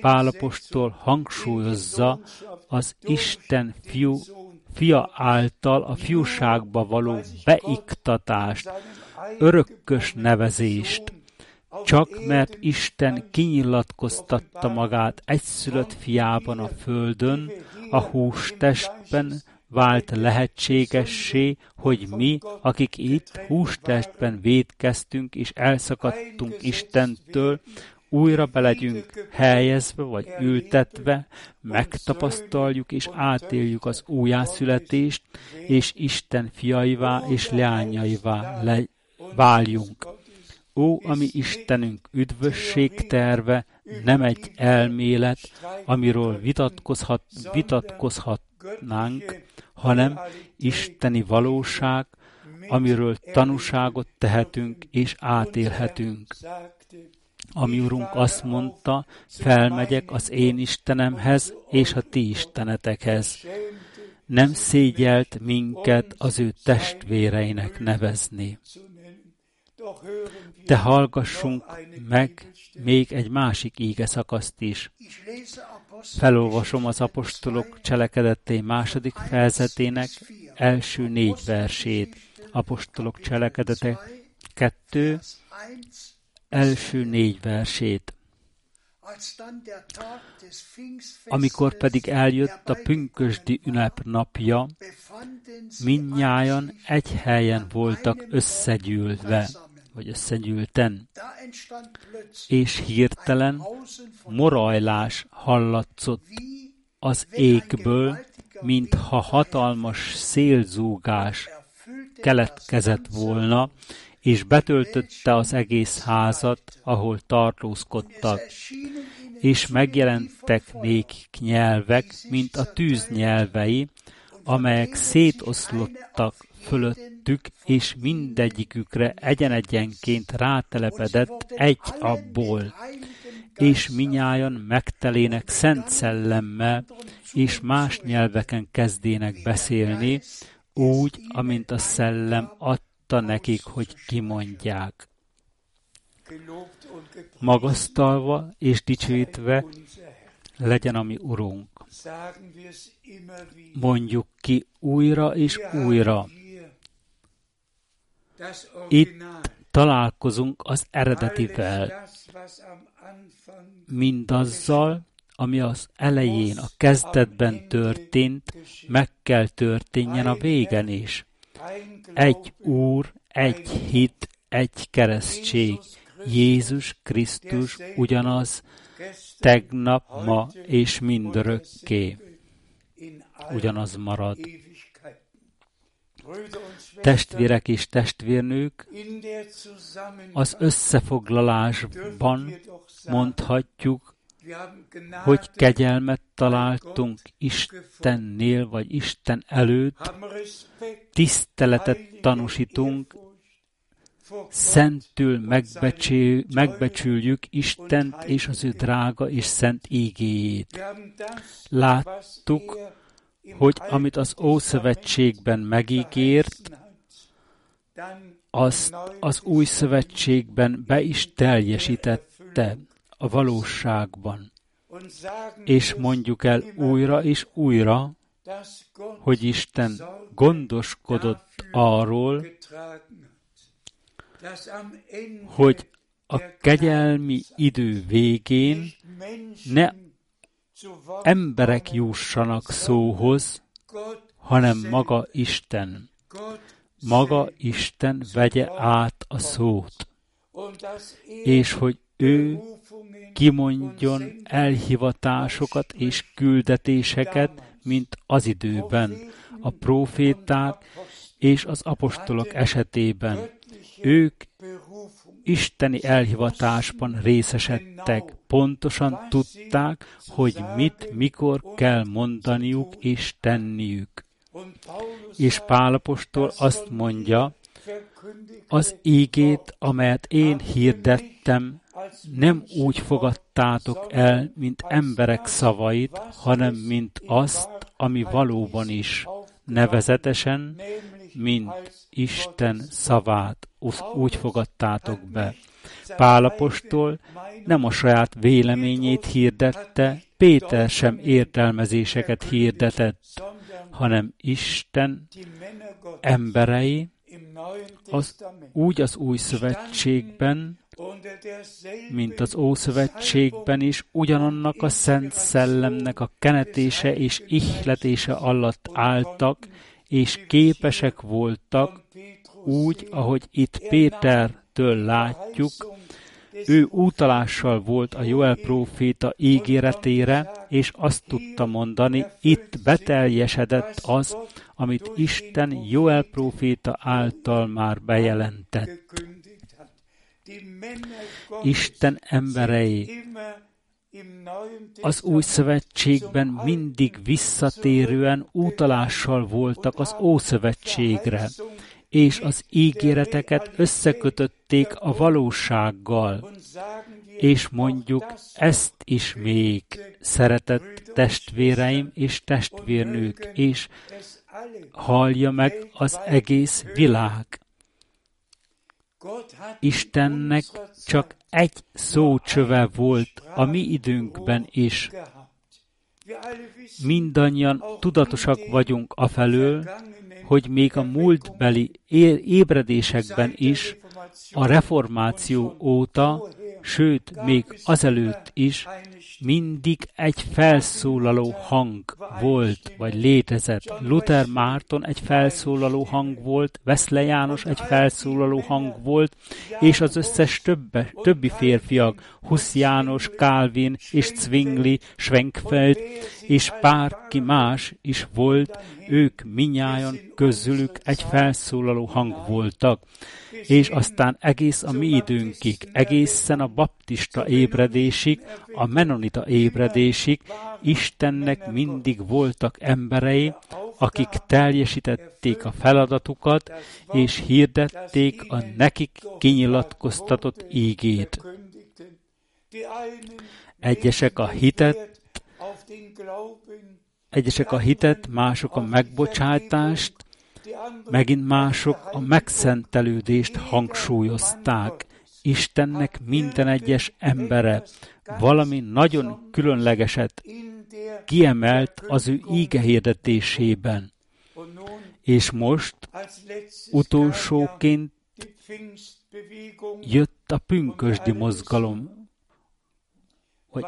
Pál apostol hangsúlyozza az Isten fia által a fiúságba való beiktatást, örökkös nevezést, csak mert Isten kinyilatkoztatta magát egyszülött fiában a földön, a hústestben vált lehetségessé, hogy mi, akik itt hústestben vétkeztünk és elszakadtunk Istentől, újra be legyünk helyezve vagy ültetve, megtapasztaljuk és átéljük az újjászületést, és Isten fiaivá és leányaivá váljunk. Ó, ami Istenünk üdvösség terve nem egy elmélet, amiről vitatkozhatnánk, hanem isteni valóság, amiről tanúságot tehetünk és átélhetünk. A mi Urunk azt mondta, felmegyek az én Istenemhez és a ti istenetekhez. Nem szégyelt minket az ő testvéreinek nevezni. De hallgassunk meg még egy másik ígeszakaszt is. Felolvasom az Apostolok cselekedetei 2. fejezetének első 4 versét. Apostolok cselekedete 2, első 4 versét. Amikor pedig eljött a pünkösdi ünnep napja, mindnyájan egy helyen voltak összegyűlve, vagy összegyűlten, és hirtelen morajlás hallatszott az égből, mintha hatalmas szélzúgás keletkezett volna, és betöltötte az egész házat, ahol tartózkodtak, és megjelentek nékik nyelvek, mint a tűz nyelvei, amelyek szétoszlottak fölöttük, és mindegyikükre egyen-egyenként rátelepedett egy abból, és minnyájan megtelének szent szellemmel, és más nyelveken kezdének beszélni, úgy, amint a szellem adta nekik, hogy kimondják. Magasztalva és dicsőítve legyen a mi Urunk. Mondjuk ki újra és újra. Itt találkozunk az eredetivel, mindazzal, ami az elején, a kezdetben történt, meg kell történjen a végen is. Egy Úr, egy hit, egy keresztség. Jézus Krisztus ugyanaz, tegnap, ma és mindörökké. Ugyanaz marad. Testvérek és testvérnők, az összefoglalásban mondhatjuk, hogy kegyelmet találtunk Istennél, vagy Isten előtt, tiszteletet tanúsítunk, szentül megbecsüljük Istent és az ő drága és szent ígéjét. Láttuk, hogy amit az Ószövetségben megígért, azt az Újszövetségben be is teljesítette a valóságban. És mondjuk el újra és újra, hogy Isten gondoskodott arról, hogy a kegyelmi idő végén ne emberek jussanak szóhoz, hanem maga Isten. Maga Isten vegye át a szót, és hogy ő kimondjon elhivatásokat és küldetéseket, mint az időben, a próféták és az apostolok esetében. Ők isteni elhivatásban részesedtek, pontosan tudták, hogy mit, mikor kell mondaniuk és tenniük. És Pál apostol azt mondja, az ígét, amelyet én hirdettem, nem úgy fogadtátok el, mint emberek szavait, hanem mint azt, ami valóban is, nevezetesen, mint Isten szavát úgy fogadtátok be. Pál apostol nem a saját véleményét hirdette, Péter sem értelmezéseket hirdetett, hanem Isten emberei az új szövetségben, mint az Ószövetségben is, ugyanannak a Szent Szellemnek a kenetése és ihletése alatt álltak, és képesek voltak, úgy, ahogy itt Pétertől látjuk, ő utalással volt a Jóel próféta ígéretére, és azt tudta mondani, itt beteljesedett az, amit Isten Jóel próféta által már bejelentett. Isten emberei az új szövetségben mindig visszatérően utalással voltak az Ószövetségre, és az ígéreteket összekötötték a valósággal. És mondjuk ezt is még, szeretett testvéreim és testvérnők, és hallja meg az egész világ. Istennek csak egy szócsöve volt a mi időnkben is. Mindannyian tudatosak vagyunk afelől, hogy még a múltbeli ébredésekben is, a reformáció óta, sőt, még azelőtt is mindig egy felszólaló hang volt, vagy létezett. Luther Márton egy felszólaló hang volt, Wesley János egy felszólaló hang volt, és az összes többi férfiak, Husz János, Kálvin és Zwingli, Schwenkfeld, és bárki más is volt, ők minnyáján közülük egy felszólaló hang voltak. És aztán egész a mi időnkig, egészen a baptista ébredésig, a menonita ébredésig Istennek mindig voltak emberei, akik teljesítették a feladatukat, és hirdették a nekik kinyilatkoztatott ígét. Egyesek a hitet, mások a megbocsátást, megint mások a megszentelődést hangsúlyozták. Istennek minden egyes embere valami nagyon különlegeset kiemelt az ő ígehirdetésében. És most utolsóként jött a pünkösdi mozgalom, hogy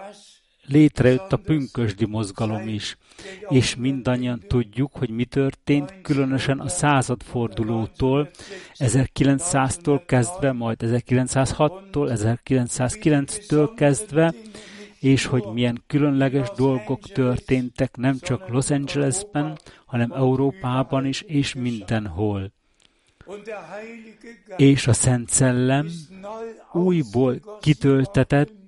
létrejött a pünkösdi mozgalom is, és mindannyian tudjuk, hogy mi történt, különösen a századfordulótól, 1900-tól kezdve, majd 1906-tól, 1909-től kezdve, és hogy milyen különleges dolgok történtek nem csak Los Angelesben, hanem Európában is, és mindenhol. És a Szent Szellem újból kitöltetett,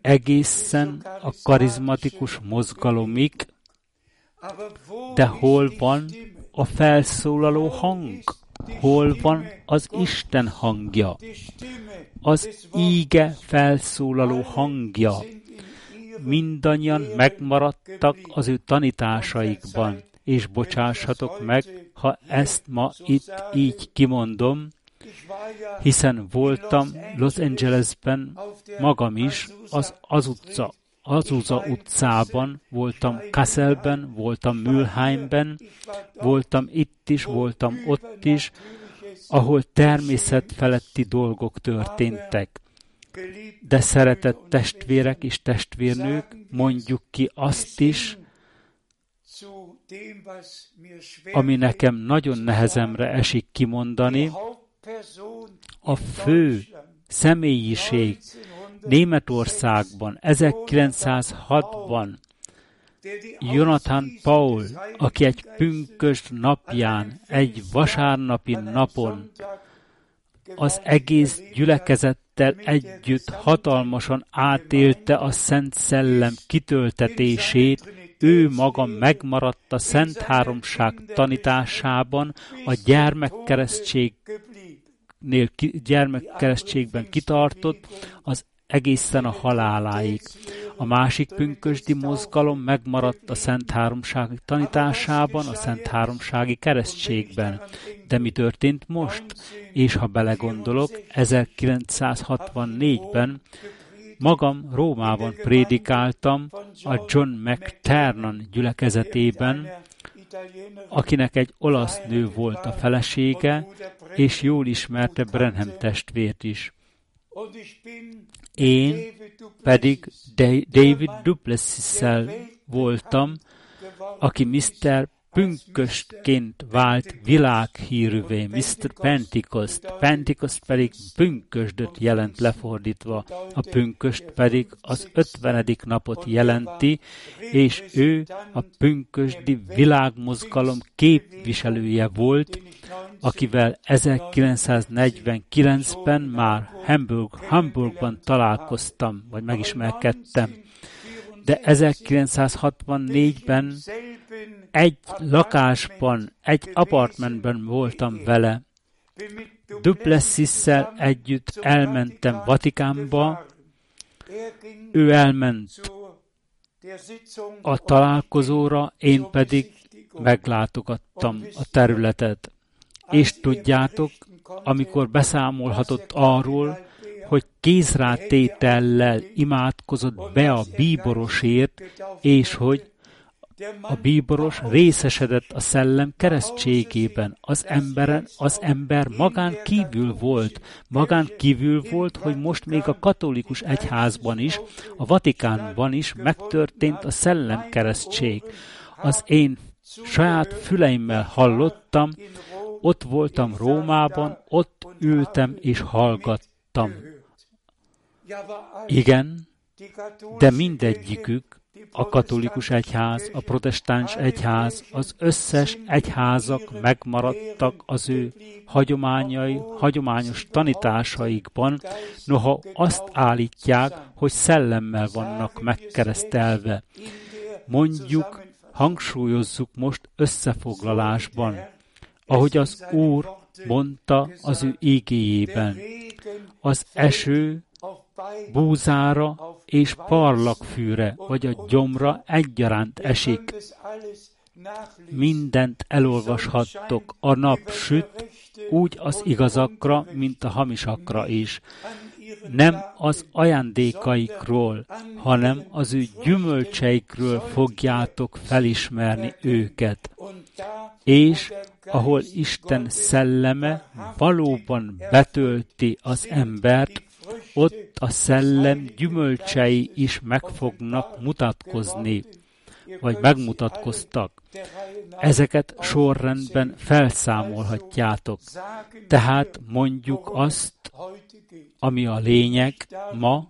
egészen a karizmatikus mozgalomig, de hol van a felszólaló hang? Hol van az Isten hangja? Az íge felszólaló hangja. Mindannyian megmaradtak az ő tanításaikban, és bocsássatok meg, ha ezt ma itt így kimondom, hiszen voltam Los Angelesben magam is, az Azusa utcában, voltam Kasselben, voltam Mülheimben, voltam itt is, voltam ott is, ahol természetfeletti dolgok történtek. De szeretett testvérek és testvérnők, mondjuk ki azt is, ami nekem nagyon nehezemre esik kimondani. A fő személyiség Németországban 1906-ban Jonathan Paul, aki egy pünkösd napján, egy vasárnapi napon az egész gyülekezettel együtt hatalmasan átélte a Szent Szellem kitöltetését, ő maga megmaradt a Szent Háromság tanításában, a gyermekkeresztségben kitartott az egészen a haláláig. A másik pünkösdi mozgalom megmaradt a Szent Háromság tanításában, a Szent Háromsági keresztségben. De mi történt most? És ha belegondolok, 1964-ben magam Rómában prédikáltam a John McTernan gyülekezetében, akinek egy olasz nő volt a felesége, és jól ismerte Branham testvért is. Én pedig David Duplessis-szel voltam, aki Mr. Pünköstként vált világhírűvé, Mr. Pentecost. Pentecost pedig pünkösdöt jelent lefordítva. A pünköst pedig az 50. napot jelenti, és ő a pünkösdi világmozgalom képviselője volt, akivel 1949-ben már Hamburgban találkoztam, vagy megismerkedtem. De 1964-ben egy lakásban, egy apartmentben voltam vele. Duplessisszel együtt elmentem Vatikánba, ő elment a találkozóra, én pedig meglátogattam a területet. És tudjátok, amikor beszámolhatott arról, hogy kézrátétellel imádkozott be a bíborosért, és hogy A bíboros részesedett a szellem keresztségében. Az ember magán kívül volt, hogy most még a katolikus egyházban is, a Vatikánban is megtörtént a szellem keresztség. Az én saját füleimmel hallottam, ott voltam Rómában, ott ültem és hallgattam. Igen, de mindegyikük, a katolikus egyház, a protestáns egyház, az összes egyházak megmaradtak az ő hagyományos tanításaikban, noha azt állítják, hogy szellemmel vannak megkeresztelve. Mondjuk, hangsúlyozzuk most összefoglalásban, ahogy az Úr mondta az ő ígéjében. Az eső búzára és parlagfűre, vagy a gyomra egyaránt esik. Mindent elolvashattok, a nap süt, úgy az igazakra, mint a hamisakra is. Nem az ajándékaikról, hanem az ő gyümölcseikről fogjátok felismerni őket. És ahol Isten szelleme valóban betölti az embert, ott a szellem gyümölcsei is meg fognak mutatkozni, vagy megmutatkoztak. Ezeket sorrendben felszámolhatjátok. Tehát mondjuk azt, ami a lényeg ma,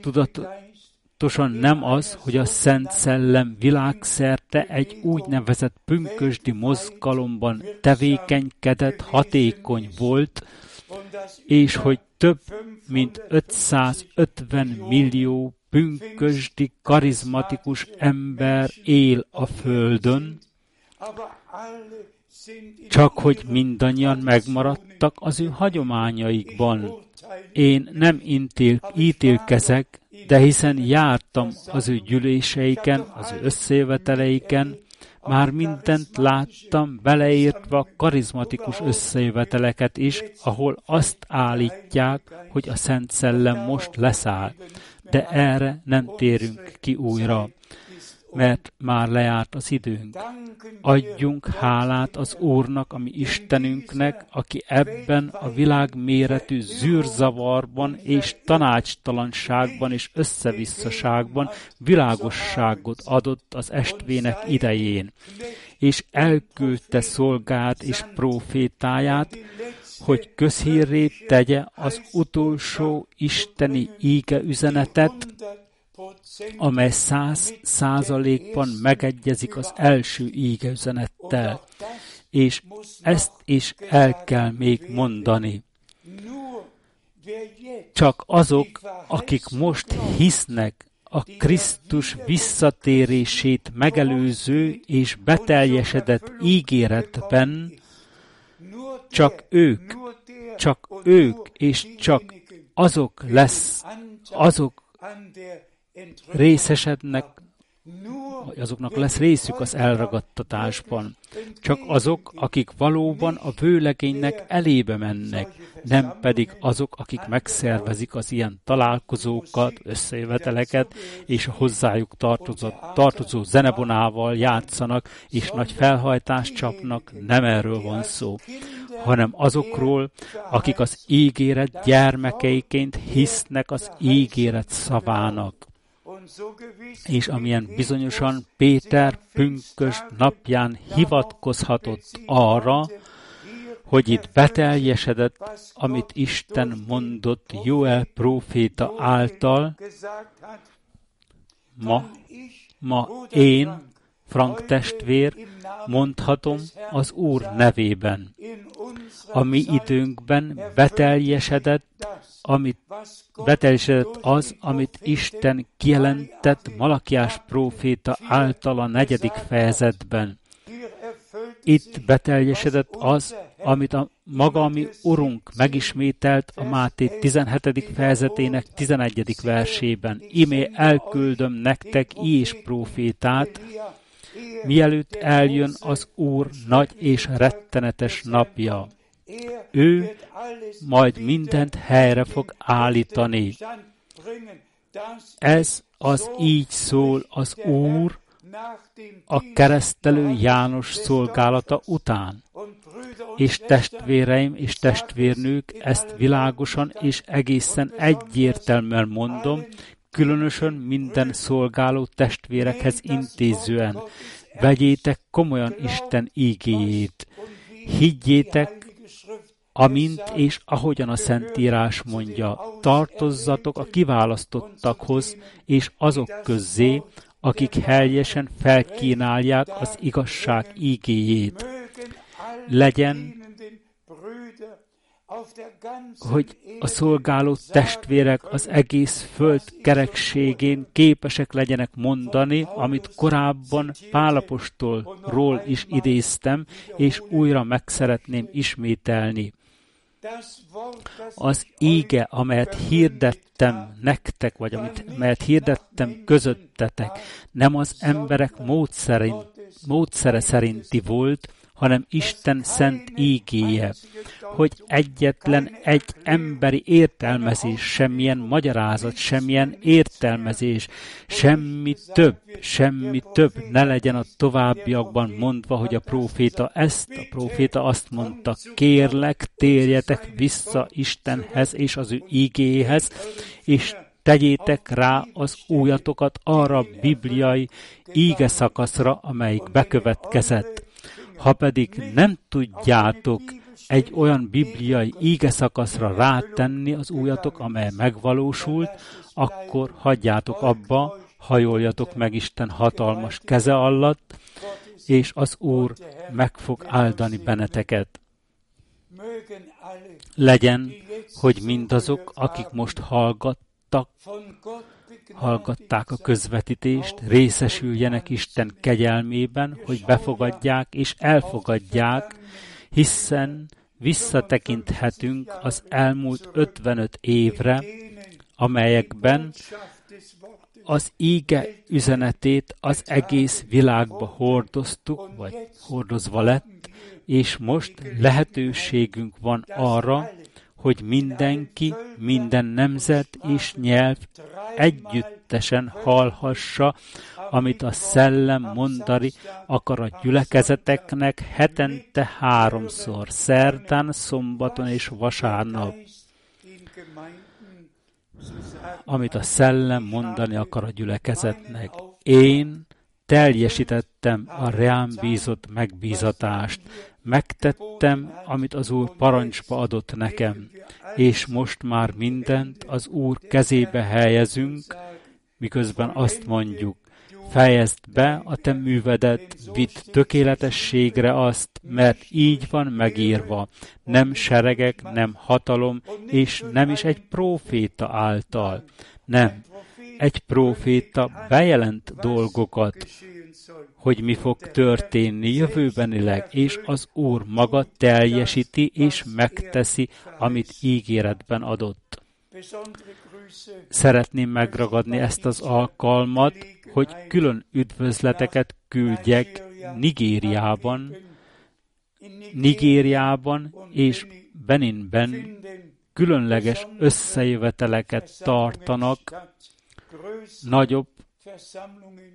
tudatosan nem az, hogy a Szent Szellem világszerte egy úgynevezett pünkösdi mozgalomban tevékenykedett, hatékony volt, és hogy több mint 550 millió pünkösdi, karizmatikus ember él a Földön, csak hogy mindannyian megmaradtak az ő hagyományaikban. Én nem ítélkezek, de hiszen jártam az ő gyűléseiken, az ő összejöveteleiken, már mindent láttam, beleértve a karizmatikus összejöveteleket is, ahol azt állítják, hogy a Szent Szellem most leszáll. De erre nem térünk ki újra, mert már lejárt az időnk. Adjunk hálát az Úrnak, a mi Istenünknek, aki ebben a világméretű zűrzavarban és tanácstalanságban és összevisszaságban világosságot adott az estvének idején, és elküldte szolgát és prófétáját, hogy közhírré tegye az utolsó isteni íge üzenetet, amely 100%-ban megegyezik az első íge üzenettel. És ezt is el kell még mondani. Csak azok, akik most hisznek a Krisztus visszatérését megelőző és beteljesedett ígéretben, csak ők, és csak azoknak lesz részük az elragadtatásban. Csak azok, akik valóban a vőlegénynek elébe mennek, nem pedig azok, akik megszervezik az ilyen találkozókat, összejöveteleket, és a hozzájuk tartozó zenebonával játszanak, és nagy felhajtást csapnak. Nem erről van szó, hanem azokról, akik az ígéret gyermekeiként hisznek az ígéret szavának. És amilyen bizonyosan Péter pünkösd napján hivatkozhatott arra, hogy itt beteljesedett, amit Isten mondott Jóel próféta által, ma én, Frank testvér, mondhatom az Úr nevében. A mi időnkben beteljesedett az, amit Isten kijelentett Malakiás próféta által a 4. fejezetben. Itt beteljesedett az, amit a maga mi Urunk megismételt a Máté 17. fejezetének 11. versében. Imé elküldöm nektek így és prófétát, mielőtt eljön az Úr nagy és rettenetes napja. Ő majd mindent helyre fog állítani. Ez az így szól az Úr, a keresztelő János szolgálata után. És testvéreim és testvérnők, ezt világosan és egészen egyértelműen mondom, különösen minden szolgáló testvérekhez intézően. Vegyétek komolyan Isten ígéjét. Higgyétek, amint és ahogyan a Szentírás mondja, tartozzatok a kiválasztottakhoz és azok közzé, akik helyesen felkínálják az igazság ígéjét. Legyen, hogy a szolgáló testvérek az egész föld kerekségén képesek legyenek mondani, amit korábban Pál apostolról is idéztem, és újra meg szeretném ismételni. Az íge, amelyet hirdettem nektek, vagy amelyet hirdettem közöttetek, nem az emberek módszere szerinti volt, hanem Isten szent ígéje, hogy egyetlen egy emberi értelmezés, semmilyen magyarázat, semmilyen értelmezés, semmi több ne legyen a továbbiakban mondva, hogy a próféta azt mondta, kérlek, térjetek vissza Istenhez és az ő ígéhez, és tegyétek rá az újatokat arra a bibliai íge szakaszra, amelyik bekövetkezett. Ha pedig nem tudjátok egy olyan bibliai íge szakaszra rátenni az újatok, amely megvalósult, akkor hagyjátok abba, hajoljatok meg Isten hatalmas keze alatt, és az Úr meg fog áldani benneteket. Legyen, hogy mindazok, akik most hallgatták a közvetítést, részesüljenek Isten kegyelmében, hogy befogadják és elfogadják, hiszen visszatekinthetünk az elmúlt 55 évre, amelyekben az íge üzenetét az egész világba hordoztuk, vagy hordozva lett, és most lehetőségünk van arra, hogy mindenki, minden nemzet és nyelv együttesen hallhassa, amit a szellem mondani akar a gyülekezeteknek hetente 3-szor, szerdán, szombaton és vasárnap. Amit a szellem mondani akar a gyülekezetnek. Én teljesítettem a rám bízott megbízatást. Megtettem, amit az Úr parancsba adott nekem, és most már mindent az Úr kezébe helyezünk, miközben azt mondjuk, fejezd be a te művedet, vidd tökéletességre azt, mert így van megírva, nem seregek, nem hatalom, és nem is egy próféta által. Nem, egy próféta bejelent dolgokat, hogy mi fog történni jövőbenileg, és az Úr maga teljesíti és megteszi, amit ígéretben adott. Szeretném megragadni ezt az alkalmat, hogy külön üdvözleteket küldjek Nigériában és Beninben különleges összejöveteleket tartanak, nagyobb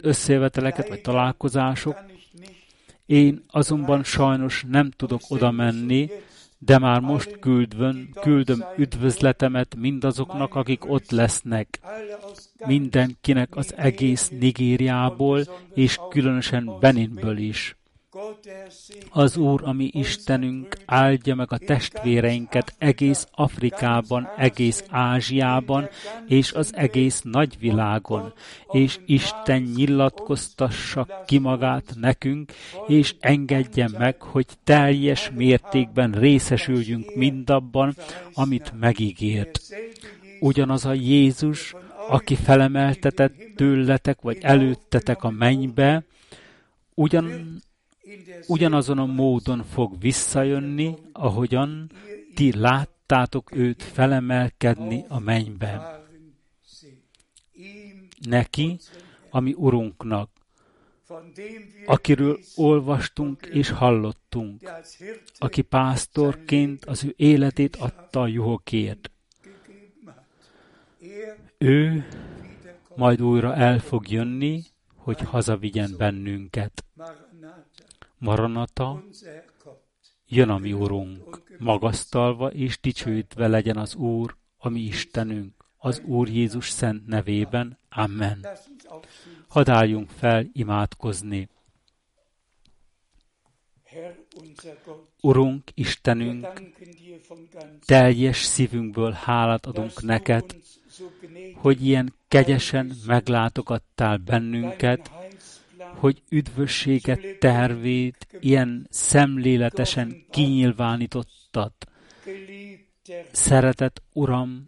összejöveteleket vagy találkozások. Én azonban sajnos nem tudok oda menni, de már most küldöm üdvözletemet mindazoknak, akik ott lesznek. Mindenkinek az egész Nigériából, és különösen Beninből is. Az Úr, a mi Istenünk áldja meg a testvéreinket egész Afrikában, egész Ázsiában és az egész nagyvilágon, és Isten nyilatkoztassa ki magát nekünk, és engedje meg, hogy teljes mértékben részesüljünk mindabban, amit megígért. Ugyanaz a Jézus, aki felemeltetett tőletek vagy előttetek a mennybe, ugyanazon a módon fog visszajönni, ahogyan ti láttátok őt felemelkedni a mennybe. Neki, a mi Urunknak, akiről olvastunk és hallottunk, aki pásztorként az ő életét adta a juhokért. Ő majd újra el fog jönni, hogy hazavigyen bennünket. Maranata, jön a mi Urunk, magasztalva és dicsőítve legyen az Úr, a mi Istenünk, az Úr Jézus szent nevében. Amen. Hadd álljunk fel imádkozni. Urunk, Istenünk, teljes szívünkből hálát adunk neked, hogy ilyen kegyesen meglátogattál bennünket, hogy üdvösséget tervét ilyen szemléletesen kinyilvánítottad. Szeretett Uram,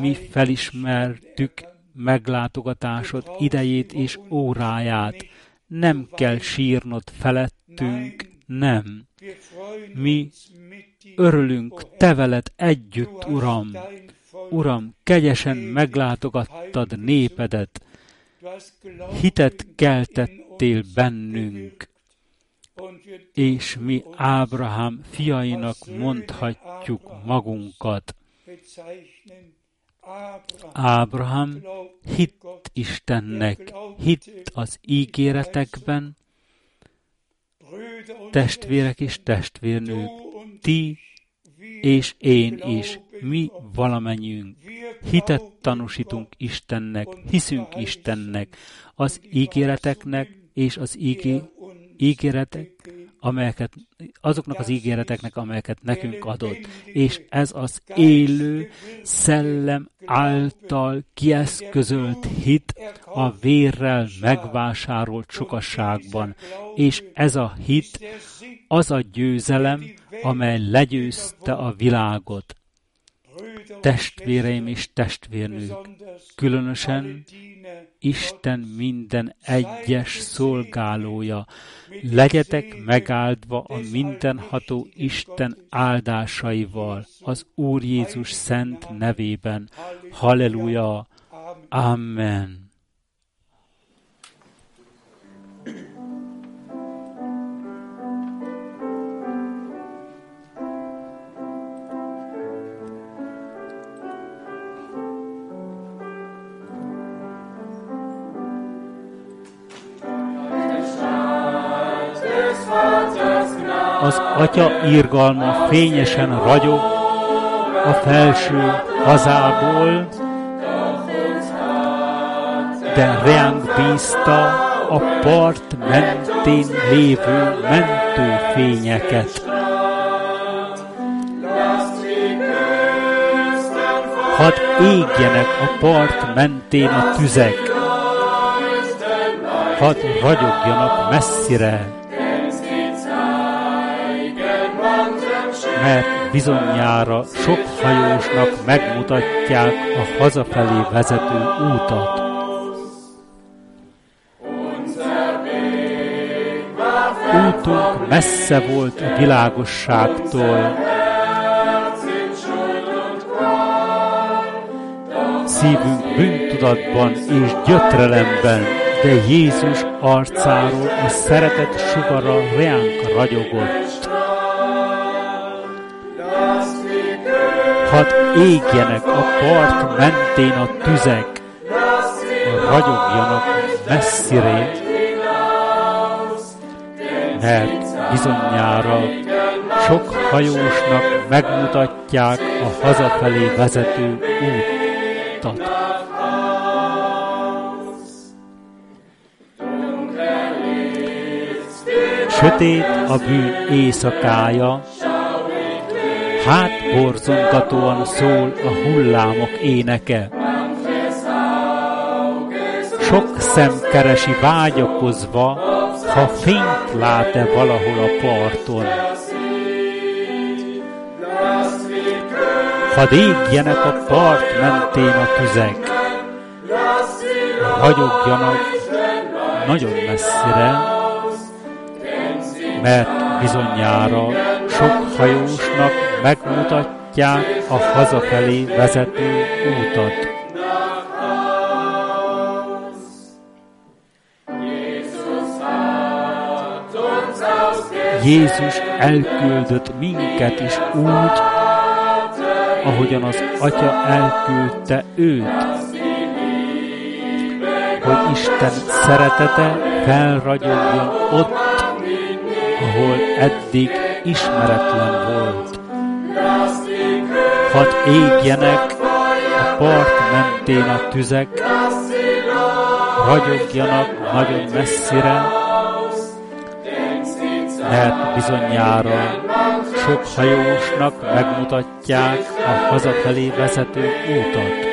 mi felismertük meglátogatásod idejét és óráját. Nem kell sírnod felettünk, nem. Mi örülünk te veled együtt, Uram. Uram, kegyesen meglátogattad népedet, hitet keltettél bennünk, és mi Ábrahám fiainak mondhatjuk magunkat. Ábrahám hitt Istennek, hitt az ígéretekben. Testvérek és testvérnők, ti és én is, mi valamennyiünk hitet tanúsítunk Istennek, hiszünk Istennek, az ígéreteknek és az azoknak az ígéreteknek, amelyeket nekünk adott. És ez az élő szellem által kieszközölt hit a vérrel megvásárolt sokasságban. És ez a hit az a győzelem, amely legyőzte a világot. Testvéreim és testvérnők, különösen Isten minden egyes szolgálója, legyetek megáldva a mindenható Isten áldásaival, az Úr Jézus szent nevében. Halleluja! Amen! Az Atya irgalma fényesen ragyog a felső hazából, de reánk bízta a part mentén lévő mentőfényeket. Hadd égjenek a part mentén a tüzek, hadd ragyogjanak messzire, mert bizonyára sok hajósnak megmutatják a hazafelé vezető útat. Útunk messze volt a világosságtól. Szívünk bűntudatban és gyötrelemben, de Jézus arcáról a szeretet sugara reánk ragyogott. Hadd égjenek a part mentén a tüzek, ragyogjanak messzire, mert bizonyára sok hajósnak megmutatják a hazafelé vezető útat. Sötét a bűn éjszakája, hátborzongatóan szól a hullámok éneke. Sok szem keresi vágyakozva, ha fényt lát-e valahol a parton. Hadd égjenek a part mentén a tüzek, ragyogjanak nagyon messzire, mert bizonyára sok hajósnak megmutatják a hazafelé vezető útat. Jézus elküldött minket is úgy, ahogyan az Atya elküldte őt. hogy Isten szeretete felragyogjon ott, ahol eddig ismeretlen volt. Hadd égjenek a part mentén a tüzek, ragyogjanak nagyon messzire, mert bizonyára sok hajósnak megmutatják a hazafelé vezető útat.